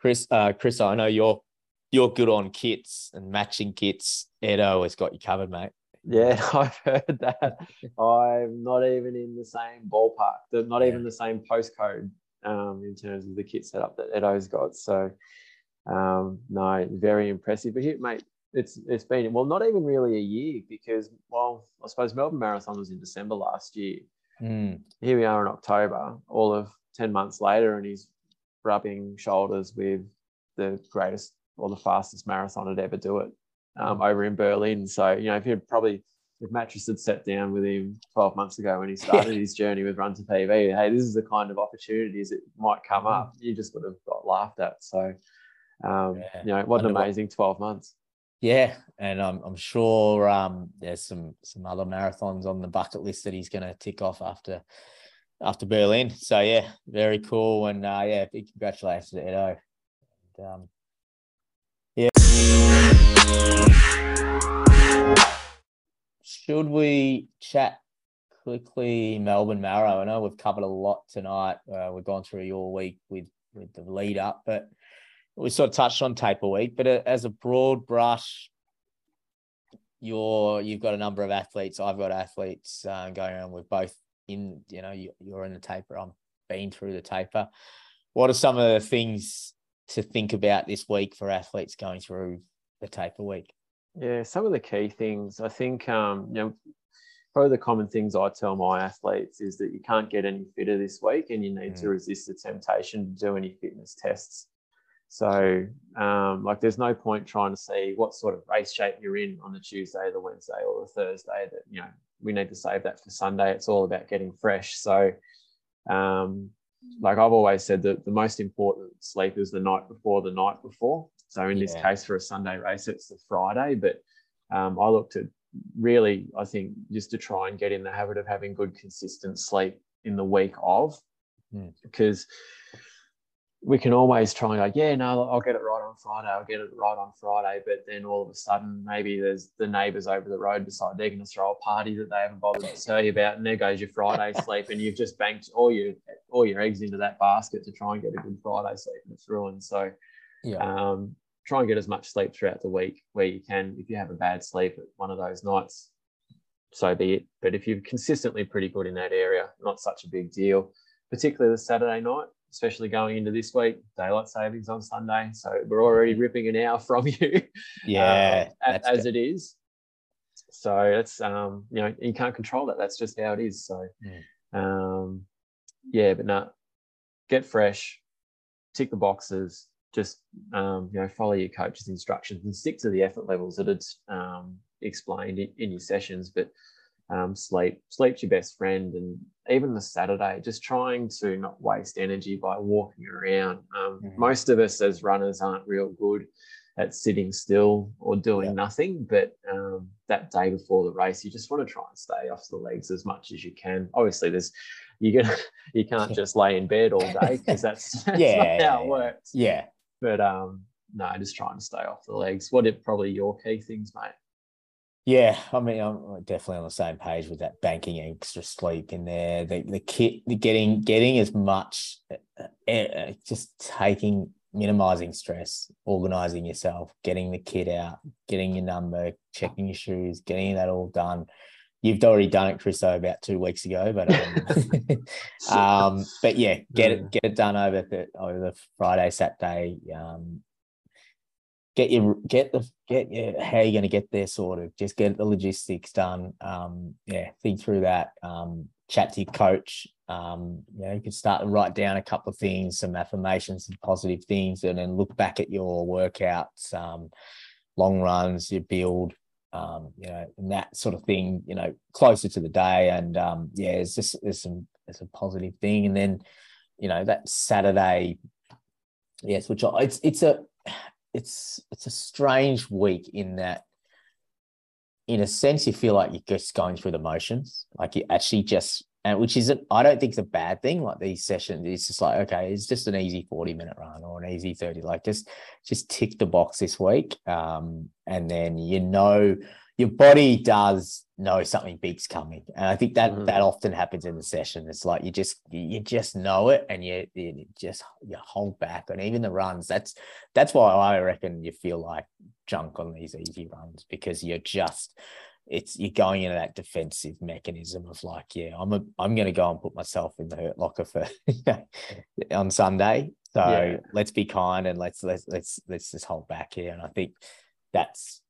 Chris, uh Chris, I know you're you're good on kits and matching kits. Edo has got you covered, mate. Yeah, I've heard that. I'm not even in the same ballpark, not even yeah. the same postcode um in terms of the kit setup that Edo's got. So um no, very impressive. But here, mate, It's it's been, well, not even really a year because, well, I suppose Melbourne Marathon was in December last year. Mm. Here we are in October, all of ten months later, and he's rubbing shoulders with the greatest or the fastest marathoner to ever do it um, mm. over in Berlin. So, you know, if he'd probably, if Mattress had sat down with him twelve months ago when he started his journey with Run to P B, hey, this is the kind of opportunities that might come mm. up, you just would have got laughed at. So, um, yeah. you know, what an amazing twelve months. Yeah, and I'm I'm sure um, there's some some other marathons on the bucket list that he's going to tick off after after Berlin. So yeah, very cool, and uh, yeah, big congratulations to Edo. And, um, yeah. Should we chat quickly Melbourne Marrow? I know we've covered a lot tonight. Uh, we've gone through your week with with the lead up, but we sort of touched on taper week. But as a broad brush, you're you've got a number of athletes. I've got athletes uh, going around. We're both in. You know, you, you're in the taper. I'm been through the taper. What are some of the things to think about this week for athletes going through the taper week? Yeah, some of the key things. I think um, you know, probably the common things I tell my athletes is that you can't get any fitter this week, and you need mm. to resist the temptation to do any fitness tests. So, um, like, there's no point trying to see what sort of race shape you're in on the Tuesday, the Wednesday, or the Thursday. That, you know, we need to save that for Sunday. It's all about getting fresh. So, um, like I've always said, that the most important sleep is the night before the night before. So in yeah. this case, for a Sunday race, it's the Friday. But um, I looked at really, I think, just to try and get in the habit of having good, consistent sleep in the week of, mm. because we can always try and go, yeah, no, I'll get it right on Friday. I'll get it right on Friday. But then all of a sudden, maybe there's the neighbours over the road beside, they're going to throw a party that they haven't bothered to tell you about. And there goes your Friday sleep. And you've just banked all your, all your eggs into that basket to try and get a good Friday sleep. And it's ruined. So yeah. um, try and get as much sleep throughout the week where you can. If you have a bad sleep at one of those nights, so be it. But if you're consistently pretty good in that area, not such a big deal, particularly the Saturday night. Especially going into this week, daylight savings on Sunday. So we're already ripping an hour from you. Yeah. Um, as good. It is. So that's, um, you know, you can't control that. That's just how it is. So, yeah. um, yeah, but no, get fresh, tick the boxes, just, um, you know, follow your coach's instructions and stick to the effort levels that it's um, explained in, in your sessions. But Um, sleep, sleep's your best friend. And even the Saturday, just trying to not waste energy by walking around. Um, mm-hmm. Most of us as runners aren't real good at sitting still or doing yep. nothing, but um, that day before the race, you just want to try and stay off the legs as much as you can. Obviously, there's you're gonna you can't just lay in bed all day because that's, that's yeah, not how it works. Yeah, but um, no, just trying to stay off the legs. What are probably your key things, mate? Yeah, I mean, I'm definitely on the same page with that banking extra sleep in there. The the kit, the getting getting as much, uh, just taking, minimizing stress, organizing yourself, getting the kit out, getting your number, checking your shoes, getting that all done. You've already done it, Chris, though, about two weeks ago, but um, um but yeah, get it get it done over the over the Friday, Saturday. Um, Get your get the get your how you're going to get there sorted. Just get the logistics done. Um, yeah, think through that. Um, chat to your coach. Um, you know, you could start to write down a couple of things, some affirmations, some positive things, and then look back at your workouts, um, long runs, your build, um, you know, and that sort of thing. You know, closer to the day, and um, yeah, it's just there's some it's a positive thing, and then you know that Saturday, yes, which I, it's it's a It's it's a strange week in that, in a sense, you feel like you're just going through the motions, like you actually just, and which isn't, I don't think it's a bad thing. Like these sessions, it's just like, okay, it's just an easy forty minute run or an easy thirty. Like just just tick the box this week, um, and then you know your body does know something big's coming, and I think that mm-hmm. that often happens in the session. It's like you just you just know it, and you, you just you hold back, and even the runs. That's that's why I reckon you feel like junk on these easy runs, because you're just it's you're going into that defensive mechanism of like, yeah, I'm a, I'm going to go and put myself in the hurt locker for on Sunday. So yeah. let's be kind and let's let's let's let's just hold back here, and I think that's.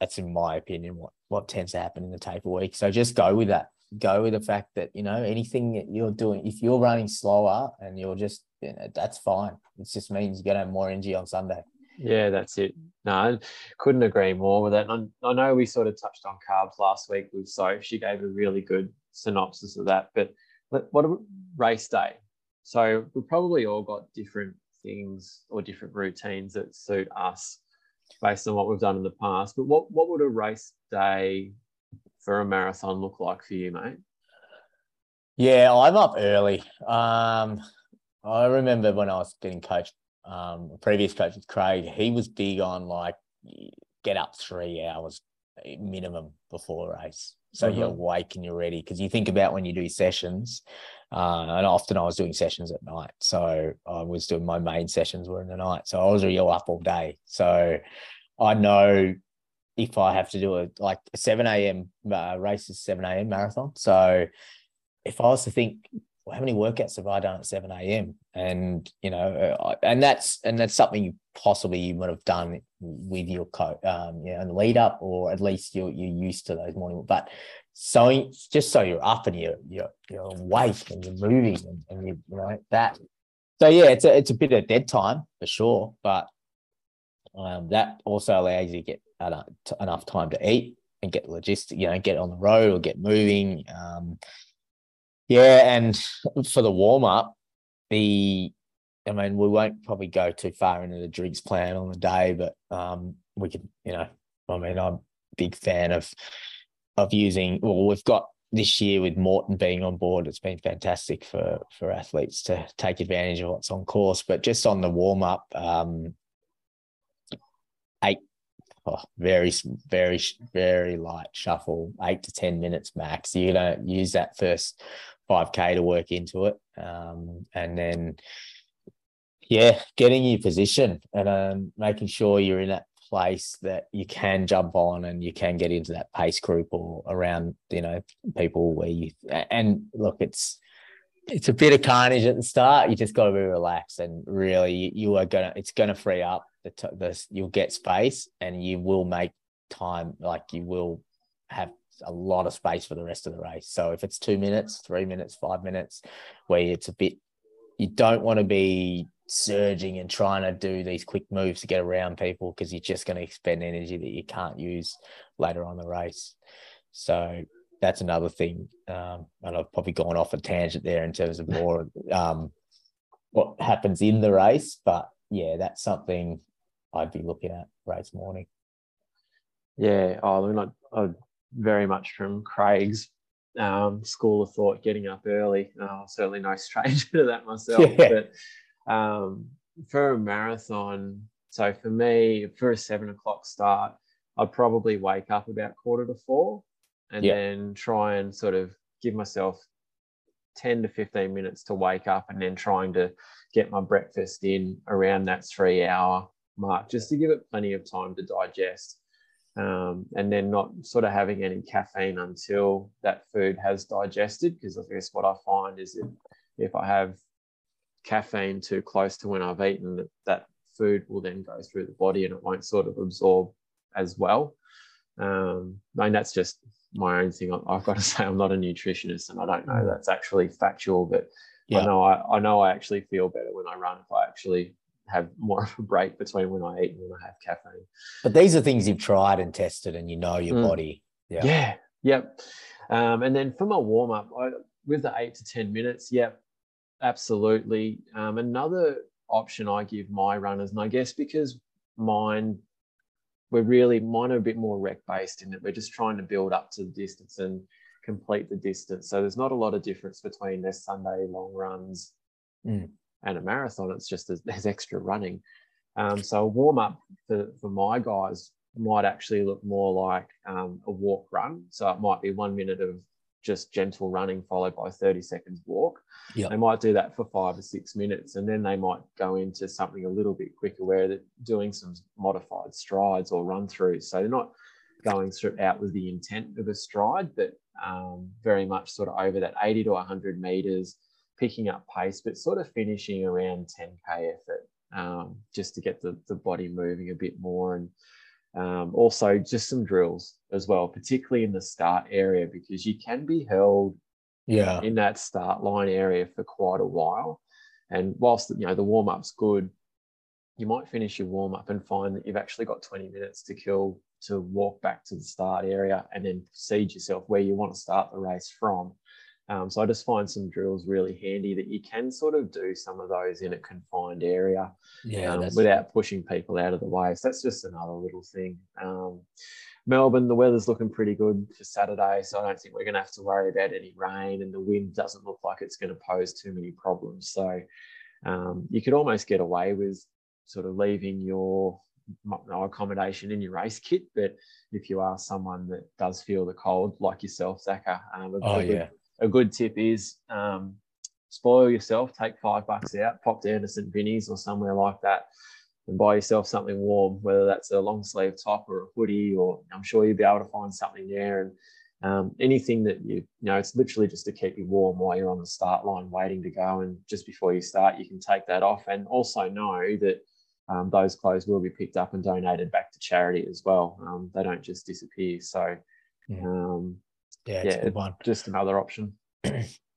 That's in my opinion what what tends to happen in the taper week. So just go with that. Go with the fact that, you know, anything that you're doing, if you're running slower and you're just, you know, that's fine. It just means you're going to have more energy on Sunday. Yeah, that's it. No, I couldn't agree more with that. And I know we sort of touched on carbs last week with Sophie. She gave a really good synopsis of that. But what about race day? So we've probably all got different things or different routines that suit us, based on what we've done in the past. But what, what would a race day for a marathon look like for you, mate? Yeah, I'm up early. Um, I remember when I was getting coached, um, the previous coach was Craig. He was big on like get up three hours minimum before a race. So mm-hmm. you're awake and you're ready, because you think about when you do sessions, uh, and often I was doing sessions at night. So I was doing my main sessions were in the night. So I was really up all day. So I know if I have to do a like a seven a.m. uh, race is seven a.m. marathon. So if I was to think, well, how many workouts have I done at seven a.m.? And, you know, I, and that's, and that's something you possibly you would have done with your coach, um, you know, in the lead up, or at least you're, you're used to those morning, but so just so you're up and you're, you're, you're awake and you're moving and, and you, you know, that. So yeah, it's a, it's a bit of dead time for sure, but um, that also allows you to get enough time to eat and get logistic, you know, get on the road or get moving. Um, Yeah, and for the warm-up, the I mean, we won't probably go too far into the drinks plan on the day, but um, we could, you know, I mean, I'm a big fan of of using, well, we've got this year with Morton being on board, it's been fantastic for, for athletes to take advantage of what's on course. But just on the warm-up, um, eight, oh, very, very, very light shuffle, eight to ten minutes max. You don't use that first five K to work into it, um, and then yeah, getting your position and um, making sure you're in that place that you can jump on and you can get into that pace group or around, you know, people where you. And look, it's it's a bit of carnage at the start. You just got to be relaxed and really you are gonna. It's gonna free up the, t- the you'll get space and you will make time. Like you will have a lot of space for the rest of the race. So if it's two minutes, three minutes, five minutes, where it's a bit, you don't want to be surging and trying to do these quick moves to get around people, because you're just going to expend energy that you can't use later on in the race. So that's another thing. Um, and I've probably gone off a tangent there in terms of more um, what happens in the race, but yeah, that's something I'd be looking at race morning. Yeah. Oh, I mean, I, I very much from Craig's um, school of thought, getting up early. Oh, certainly no stranger to that myself. Yeah. But um, for a marathon, so for me, for a seven o'clock start, I'd probably wake up about quarter to four and yeah. then try and sort of give myself ten to fifteen minutes to wake up, and then trying to get my breakfast in around that three hour mark, just to give it plenty of time to digest. Um, and then not sort of having any caffeine until that food has digested, because I guess what I find is if, if I have caffeine too close to when I've eaten, that, that food will then go through the body and it won't sort of absorb as well. Um, I mean, that's just my own thing. I've got to say, I'm not a nutritionist and I don't know that's actually factual, but yeah. I know I, I know I actually feel better when I run if I actually have more of a break between when I eat and when I have caffeine. But these are things you've tried and tested and you know your mm. body. Yeah. Yeah. Yep. Um, and then for my warm-up, I, with the eight to ten minutes, yep, absolutely. Um, another option I give my runners, and I guess because mine – We're really, mine are a bit more rec based in that we're just trying to build up to the distance and complete the distance. So there's not a lot of difference between their Sunday long runs mm. and a marathon. It's just there's, there's extra running. Um, so a warm up for, for my guys might actually look more like um, a walk run. So it might be one minute of just gentle running followed by thirty seconds walk. Yep. They might do that for five or six minutes, and then they might go into something a little bit quicker where they're doing some modified strides or run-throughs. So they're not going through out with the intent of a stride, but um, very much sort of over that eighty to one hundred metres, picking up pace, but sort of finishing around ten K effort um, just to get the, the body moving a bit more. And Um, also just some drills as well, particularly in the start area, because you can be held yeah. in that start line area for quite a while. And whilst, you know, the warm-up's good, you might finish your warm-up and find that you've actually got twenty minutes to kill to walk back to the start area and then seed yourself where you want to start the race from. Um, so I just find some drills really handy that you can sort of do some of those in a confined area, yeah, um, without pushing people out of the way. So that's just another little thing. Um, Melbourne, the weather's looking pretty good for Saturday, so I don't think we're going to have to worry about any rain, and the wind doesn't look like it's going to pose too many problems. So um, you could almost get away with sort of leaving your accommodation in your race kit, but if you are someone that does feel the cold, like yourself, Zaka, um, a, oh, good, yeah. a good tip is um, spoil yourself, take five bucks out, pop down to St Vinny's or somewhere like that, and buy yourself something warm, whether that's a long sleeve top or a hoodie, or I'm sure you'll be able to find something there. And um, anything that you, you know, it's literally just to keep you warm while you're on the start line waiting to go, and just before you start, you can take that off. And also know that Um, those clothes will be picked up and donated back to charity as well. Um, they don't just disappear. So, um, yeah, it's yeah, a good one. Just another option.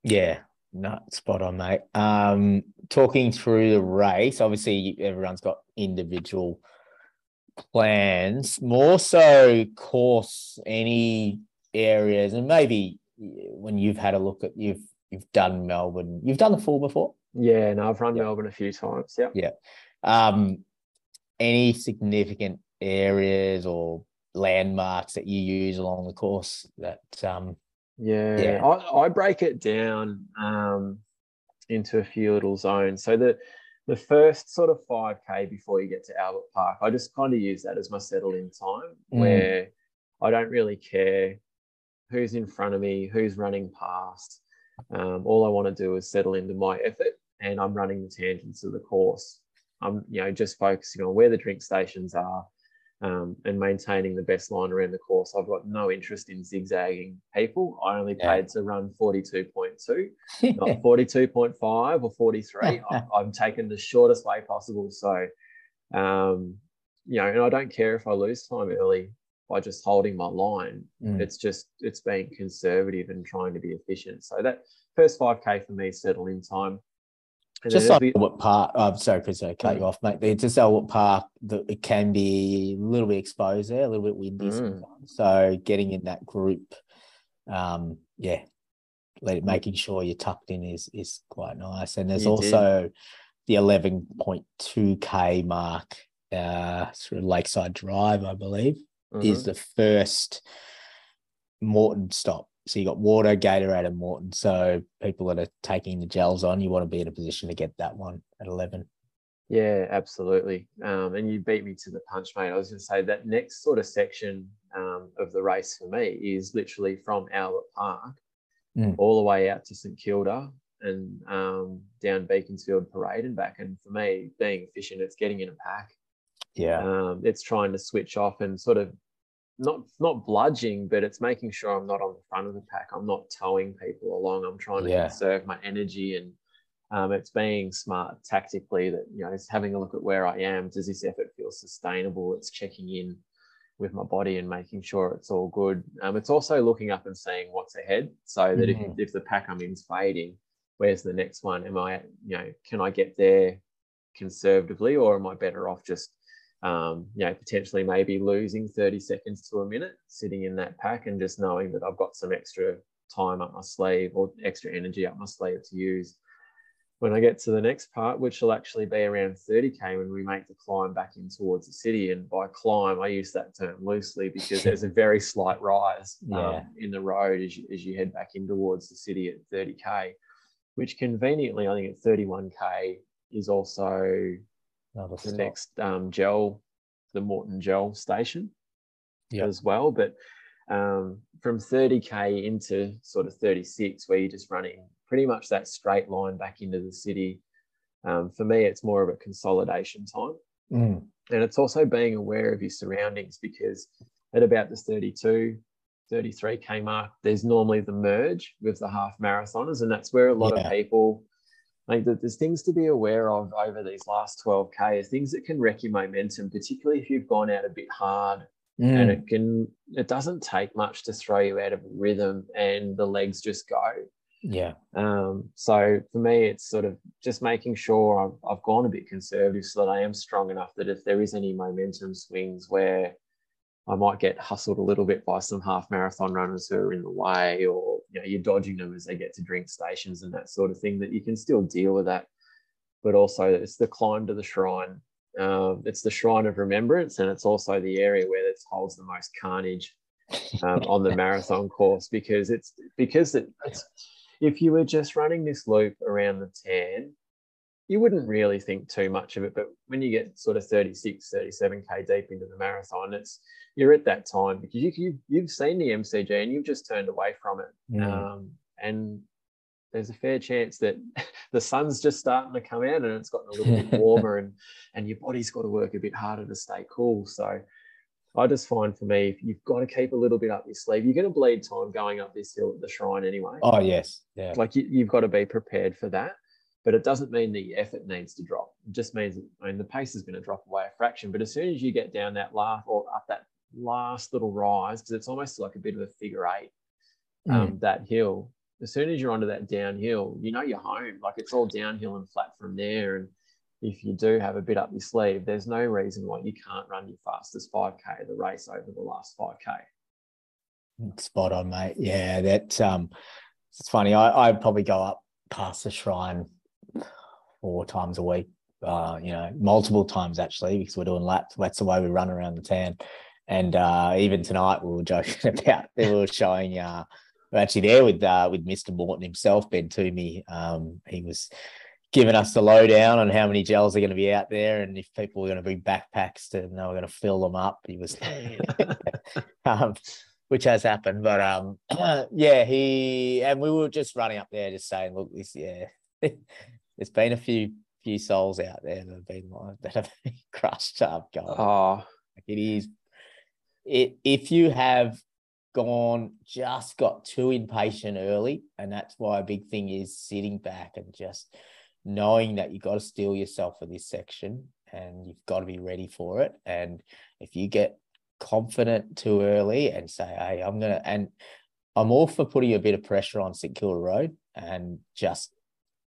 Yeah, no, spot on, mate. Um, talking through the race, obviously everyone's got individual plans, more so course, any areas, and maybe when you've had a look at, you've you've done Melbourne, you've done the full before. Yeah, no, I've run yep. Melbourne a few times. Yeah, yeah. Um, any significant areas or landmarks that you use along the course that, um, yeah, yeah. I, I break it down, um, into a few little zones. So the, the first sort of five K before you get to Albert Park, I just kind of use that as my settle in time, mm. where I don't really care who's in front of me, who's running past. Um, all I want to do is settle into my effort, and I'm running the tangents of the course. I'm, you know, just focusing on where the drink stations are, um, and maintaining the best line around the course. I've got no interest in zigzagging people. I only yeah. paid to run forty-two point two, not forty-two point five or forty-three. I've, I've taken the shortest way possible. So, um, you know, and I don't care if I lose time early by just holding my line. Mm. It's just, it's being conservative and trying to be efficient. So that first five K for me, settle in time. And just like Elwood Park, oh, I'm sorry, Chris, I cut mm. you off, mate. It's just Elwood Park, the, it can be a little bit exposed there, a little bit windy mm. sometimes. So getting in that group, um, yeah, let, making sure you're tucked in is is quite nice. And there's you also did. the eleven point two K mark uh, through Lakeside Drive, I believe, mm-hmm. is the first Morton stop. So you got water, Gatorade, and Morton. So people that are taking the gels on, you want to be in a position to get that one at eleven. Yeah, absolutely. Um, and you beat me to the punch, mate. I was going to say that next sort of section um, of the race for me is literally from Albert Park mm. all the way out to St Kilda and um, down Beaconsfield Parade and back. And for me, being efficient, it's getting in a pack. Yeah. Um, it's trying to switch off and sort of, not not bludging, but it's making sure I'm not on the front of the pack. I'm not towing people along. I'm trying to yeah. conserve my energy, and um, it's being smart tactically that, you know, it's having a look at where I am. Does this effort feel sustainable? It's checking in with my body and making sure it's all good. Um, it's also looking up and seeing what's ahead, so that mm-hmm. if, if the pack I'm in is fading, where's the next one? Am I, you know, can I get there conservatively, or am I better off just um you know potentially maybe losing thirty seconds to a minute sitting in that pack, and just knowing that I've got some extra time up my sleeve or extra energy up my sleeve to use when I get to the next part, which will actually be around thirty K when we make the climb back in towards the city. And by climb, I use that term loosely because there's a very slight rise um, yeah. in the road as you, as you head back in towards the city at thirty K, which conveniently I think at thirty-one K is also the stop. next um, gel, the Morton gel station yep. as well. But um, from thirty K into sort of thirty-six, where you're just running pretty much that straight line back into the city, um, for me, it's more of a consolidation time. Mm. And it's also being aware of your surroundings, because at about the thirty-two, thirty-three K mark, there's normally the merge with the half marathoners, and that's where a lot yeah. of people... Like there's things to be aware of over these last twelve K, is things that can wreck your momentum, particularly if you've gone out a bit hard mm. and it can, it doesn't take much to throw you out of rhythm and the legs just go. Yeah. Um, so for me, it's sort of just making sure I've, I've gone a bit conservative so that I am strong enough that if there is any momentum swings where I might get hustled a little bit by some half marathon runners who are in the way, or you know, you're dodging them as they get to drink stations and that sort of thing, that you can still deal with that. But also it's the climb to the shrine. Um, it's the Shrine of Remembrance, and it's also the area where it holds the most carnage um, on the marathon course, because it's because it, it's, if you were just running this loop around the Tan, you wouldn't really think too much of it. But when you get sort of thirty-six, thirty-seven K deep into the marathon, it's you're at that time because you, you, you've seen the M C G and you've just turned away from it. Mm. Um, and there's a fair chance that the sun's just starting to come out and it's gotten a little bit warmer, and, and your body's got to work a bit harder to stay cool. So I just find for me, you've got to keep a little bit up your sleeve. You're going to bleed time going up this hill at the shrine anyway. Oh, yes. Yeah. Like you, you've got to be prepared for that. But it doesn't mean the effort needs to drop. It just means, I mean, the pace is going to drop away a fraction. But as soon as you get down that last or up that last little rise, because it's almost like a bit of a figure eight, um, mm. that hill, as soon as you're onto that downhill, you know you're home. Like it's all downhill and flat from there. And if you do have a bit up your sleeve, there's no reason why you can't run your fastest five K of the race over the last five K. Spot on, mate. Yeah, that, um, it's funny. I, I'd probably go up past the shrine four times a week, uh you know, multiple times actually, because we're doing laps. That's the way we run around the Tan. And uh even tonight we were joking about, we were showing uh we're actually there with uh with Mister Morton himself, Ben Toomey. Um he was giving us the lowdown on how many gels are going to be out there and if people are going to bring backpacks to, and they were going to fill them up. He was um which has happened, but um yeah, he and we were just running up there just saying, look, this yeah there's been a few few souls out there that have been that have been crushed up. Going, oh, it is. It if you have gone, just got too impatient early, and that's why a big thing is sitting back and just knowing that you've got to steel yourself for this section, and you've got to be ready for it. And if you get confident too early and say, "Hey, I'm gonna," and I'm all for putting a bit of pressure on St Kilda Road and just.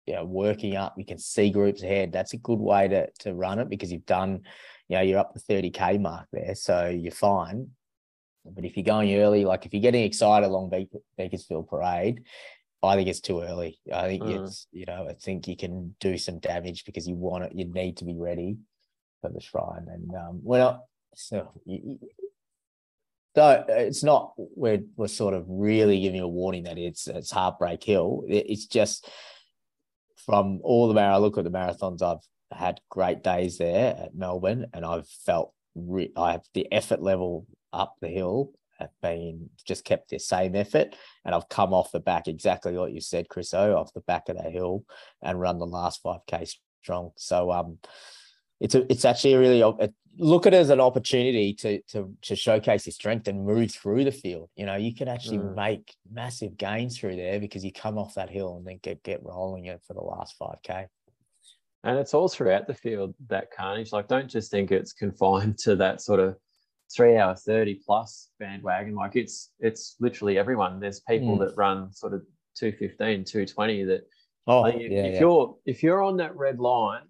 Yeah, working up, you can see groups ahead. That's a good way to to run it, because you've done, you know, you're up the thirty K mark there, so you're fine. But if you're going early, like if you're getting excited along Be- Beaconsfield Parade, I think it's too early. I think mm. it's, you know, I think you can do some damage because you want it, you need to be ready for the shrine. And um, we're not, so you, you, So it's not, we're, we're sort of really giving a warning that it's, it's Heartbreak Hill. It, it's just, From all the mar- I look at the marathons, I've had great days there at Melbourne, and I've felt re- I have the effort level up the hill have been just kept the same effort, and I've come off the back exactly what you said, Chris O, off the back of that hill and run the last five K strong. So um, it's a, it's actually really a, look at it as an opportunity to to to showcase your strength and move through the field. You know, you can actually mm. make massive gains through there because you come off that hill and then get, get rolling it for the last five K. And it's all throughout the field, that carnage. Like, don't just think it's confined to that sort of three hour thirty plus bandwagon. Like, it's it's literally everyone. There's people mm. that run sort of two fifteen, two twenty that oh, like, yeah, if yeah. you're if you're on that red line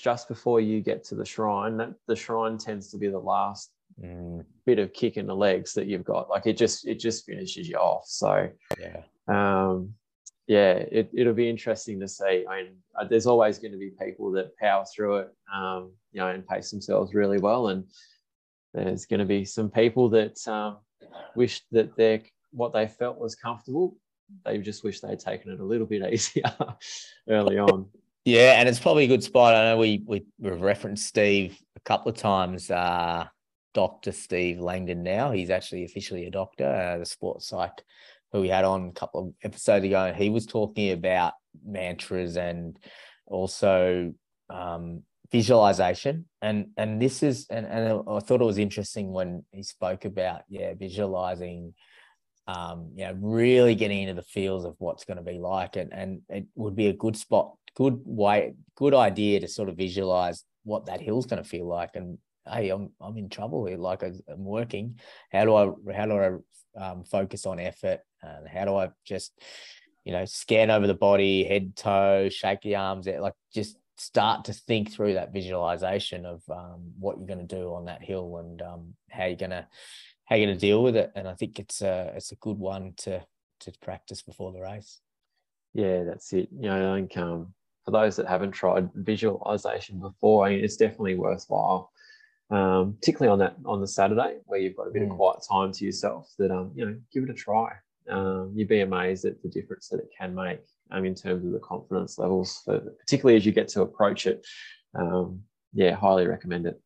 just before you get to the shrine, that the shrine tends to be the last mm. bit of kick in the legs that you've got. Like it just, it just finishes you off. So yeah, um, yeah, it, it'll be interesting to see. I mean, there's always going to be people that power through it, um, you know, and pace themselves really well. And there's going to be some people that um, wish that their what they felt was comfortable, they just wish they'd taken it a little bit easier early on. Yeah, and it's probably a good spot. I know we we we've referenced Steve a couple of times, uh, Doctor Steve Langdon now. He's actually officially a doctor, uh, the sports psych who we had on a couple of episodes ago. He was talking about mantras and also um, visualization. And and this is, and, and I thought it was interesting when he spoke about, yeah, visualizing, um, you know, really getting into the feels of what's going to be like. And, and it would be a good spot. Good way, good idea to sort of visualize what that hill's going to feel like. And hey, I'm I'm in trouble here. Like I, I'm working. How do I how do I um, focus on effort? And how do I just, you know, scan over the body, head, toe, shake the arms? Like just start to think through that visualization of um, what you're going to do on that hill and um, how you're going to how you're going to deal with it. And I think it's a it's a good one to to practice before the race. Yeah, that's it. You know, I think um, for those that haven't tried visualization before, I mean, it's definitely worthwhile. Um, particularly on that on the Saturday where you've got a bit mm. of quiet time to yourself, that um, you know, give it a try. Um, you'd be amazed at the difference that it can make um, in terms of the confidence levels, for, particularly as you get to approach it. Um, yeah, highly recommend it.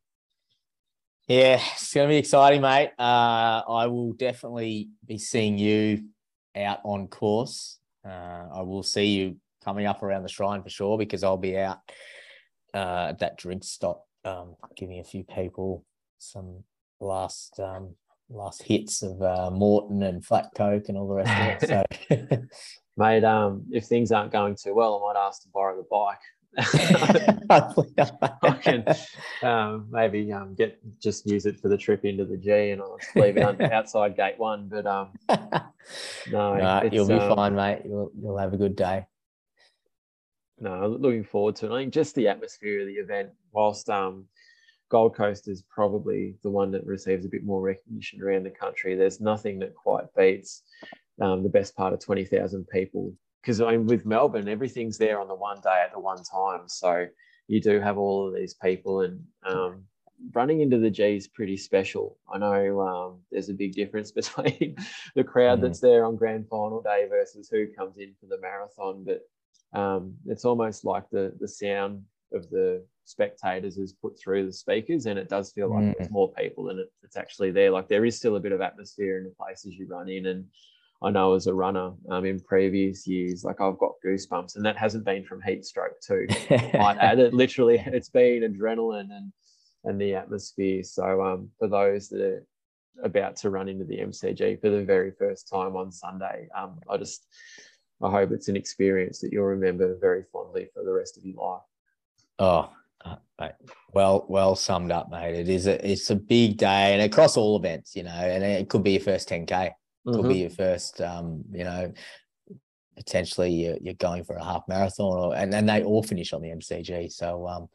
Yeah, it's going to be exciting, mate. Uh, I will definitely be seeing you out on course. Uh, I will see you coming up around the Shrine for sure, because I'll be out uh, at that drink stop, um, giving a few people some last... Um, last hits of uh, Morton and Flat Coke and all the rest of it. So, mate, um, if things aren't going too well, I might ask to borrow the bike. I can um, maybe um, get just use it for the trip into the G, and I'll just leave it outside gate one. But um, no, no you'll be um, fine, mate. You'll you'll have a good day. No, looking forward to it. I think just the atmosphere of the event, whilst um. Gold Coast is probably the one that receives a bit more recognition around the country. There's nothing that quite beats um, the best part of twenty thousand people. Because I mean, with Melbourne, everything's there on the one day at the one time. So you do have all of these people, and um, running into the G is pretty special. I know um, there's a big difference between the crowd mm. that's there on grand final day versus who comes in for the marathon. But um, it's almost like the the sound of the spectators is put through the speakers, and it does feel like mm. there's more people than it, it's actually there. Like, there is still a bit of atmosphere in the places you run in, and I know as a runner um, in previous years, like, I've got goosebumps, and that hasn't been from heat stroke too. I'd add it literally, it's been adrenaline and and the atmosphere. So um, for those that are about to run into the M C G for the very first time on Sunday, um, I just I hope it's an experience that you'll remember very fondly for the rest of your life. Oh, Uh, mate, well, well summed up, mate. It is a, it's a big day, and across all events, you know, and it could be your first ten K, mm-hmm. could be your first, um, you know, potentially you're, you're going for a half marathon, or, and then they all finish on the M C G. So, um,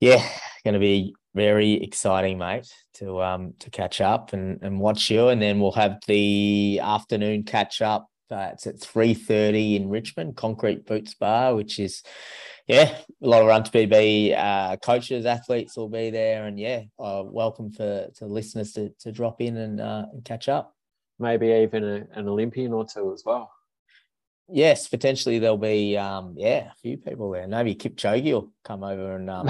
yeah, going to be very exciting, mate, to, um, to catch up and, and watch you. And then we'll have the afternoon catch up. Uh, it's at three thirty in Richmond, Concrete Boots Bar, which is, yeah, a lot of Run to P B uh, coaches, athletes will be there. And, yeah, uh, welcome for to listeners to, to drop in and, uh, and catch up. Maybe even a, an Olympian or two as well. Yes, potentially there'll be, um, yeah, a few people there. Maybe Kipchoge will come over and um,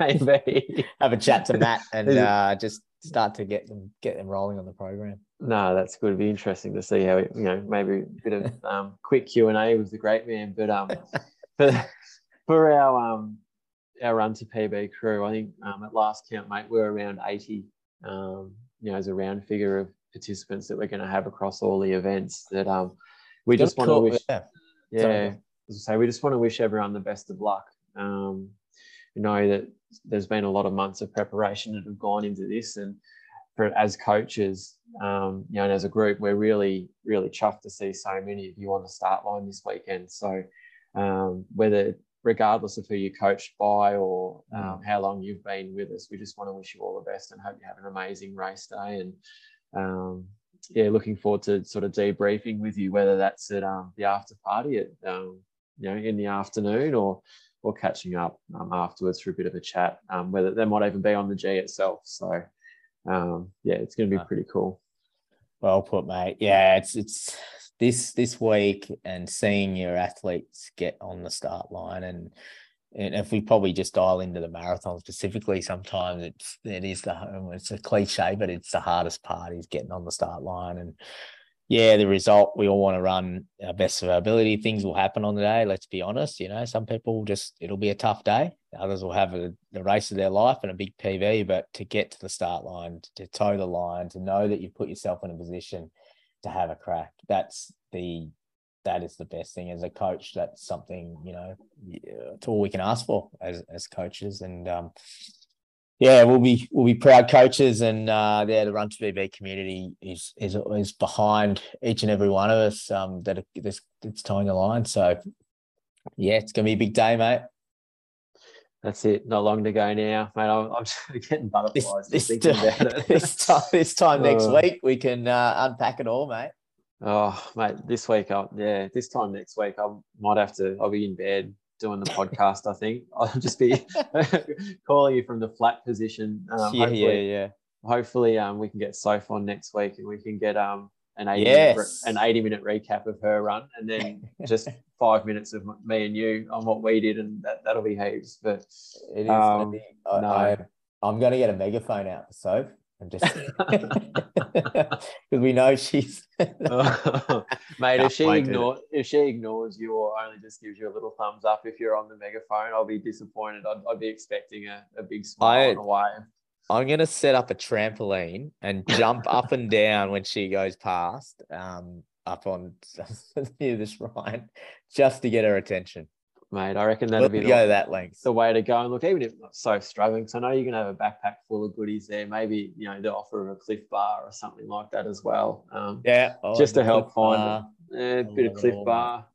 maybe have a chat to Matt and uh, just start to get them get them rolling on the program. No, that's good. It'd be interesting to see how, you know, maybe a bit of um, quick Q and A with the great man. But um, for, for our um, our Run to P B crew, I think um, at last count, mate, we're around eighty, um, you know, as a round figure of participants that we're going to have across all the events that um, we just want to wish. Yeah, yeah, as I say, we just want to wish everyone the best of luck. Um, we know that there's been a lot of months of preparation that have gone into this, and for, as coaches, um, you know, and as a group, we're really, really chuffed to see so many of you on the start line this weekend. So um, whether, regardless of who you're coached by or um, how long you've been with us, we just want to wish you all the best and hope you have an amazing race day. And um, yeah, looking forward to sort of debriefing with you, whether that's at um, the after party at, um, you know, in the afternoon, or or catching up um, afterwards for a bit of a chat, um, whether that might even be on the G itself. So, um, yeah, it's going to be pretty cool. Well put, mate. Yeah, it's it's this this week, and seeing your athletes get on the start line, and and if we probably just dial into the marathon specifically, sometimes it's it is the it's a cliche, but it's the hardest part is getting on the start line. And yeah, the result, we all want to run our best of our ability. Things will happen on the day, let's be honest. You know, some people just, it'll be a tough day. Others will have a, the race of their life and a big P V, but to get to the start line, to toe the line, to know that you put yourself in a position to have a crack, that's the, that is the best thing. As a coach, that's something, you know, it's all we can ask for as, as coaches. And, um, yeah, we'll be we'll be proud coaches, and uh, yeah, the Run to P B community is is is behind each and every one of us. Um, that it's, it's towing the line, so yeah, it's gonna be a big day, mate. That's it. Not long to go now, mate. I'm, I'm getting butterflies this, this thinking time, about it. This time, this time next oh. week, we can uh, unpack it all, mate. Oh, mate, this week, I'll, yeah, this time next week, I might have to. I'll be in bed doing the podcast. I think I'll just be calling you from the flat position. Um, yeah, yeah, yeah. Hopefully, um, we can get Soph on next week, and we can get um an eighty yes. minute, an eighty minute recap of her run, and then just. Five minutes of me and you on what we did, and that, that'll be heaps. But it is. Um, I, no. I, I'm going to get a megaphone out for Soap. I'm just because we know she's oh, mate. If she ignores, if she ignores you or only just gives you a little thumbs up if you're on the megaphone, I'll be disappointed. I'd, I'd be expecting a, a big smile and a wave. I'm going to set up a trampoline and jump up and down when she goes past. Um, up on near the shrine just to get her attention, mate. I reckon that'll be the, go that length. the way to go. And look, even if not so struggling, so I know you're gonna have a backpack full of goodies there. Maybe you know the offer of a Cliff Bar or something like that as well. Um, yeah, oh, just to help find a, a bit of Cliff Bar.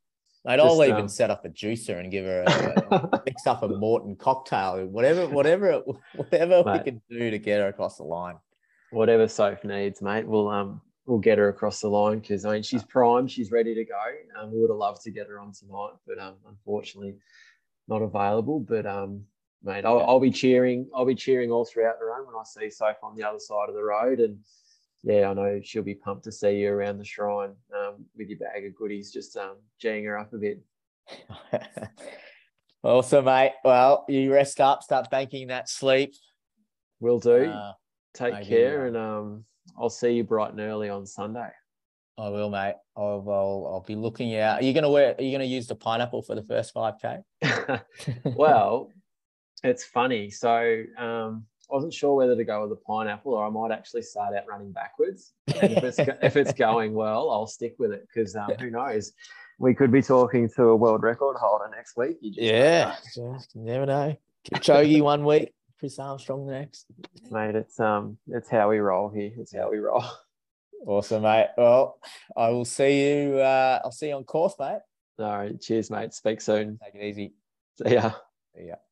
Mate, just, I'll even um, set up a juicer and give her a, a mix up a Morton cocktail, whatever, whatever, whatever mate, we can do to get her across the line. Whatever Soph needs, mate. We'll um. We'll get her across the line because I mean she's primed, she's ready to go. Um, we would have loved to get her on tonight, but um, unfortunately, not available. But um, mate, I'll, I'll be cheering. I'll be cheering all throughout the run when I see Soph on the other side of the road. And yeah, I know she'll be pumped to see you around the shrine um, with your bag of goodies, just um, geeing her up a bit. Awesome, mate. Well, you rest up, start banking that sleep. Will do. Uh, Take care, and um. I'll see you bright and early on Sunday. I will, mate. I'll, I'll, I'll be looking out. Are you going to wear, are you going to use the pineapple for the first five K? Well, it's funny. So um, I wasn't sure whether to go with the pineapple or I might actually start out running backwards. And if, it's, if it's going well, I'll stick with it because um, who knows? We could be talking to a world record holder next week. You just yeah. Just never know. Kipchoge one week. Chris Armstrong next, mate. It's um, it's how we roll here. It's how we roll. Awesome, mate. Well, I will see you. Uh, I'll see you on course, mate. All right. Cheers, mate. Speak soon. Take it easy. See ya. See ya.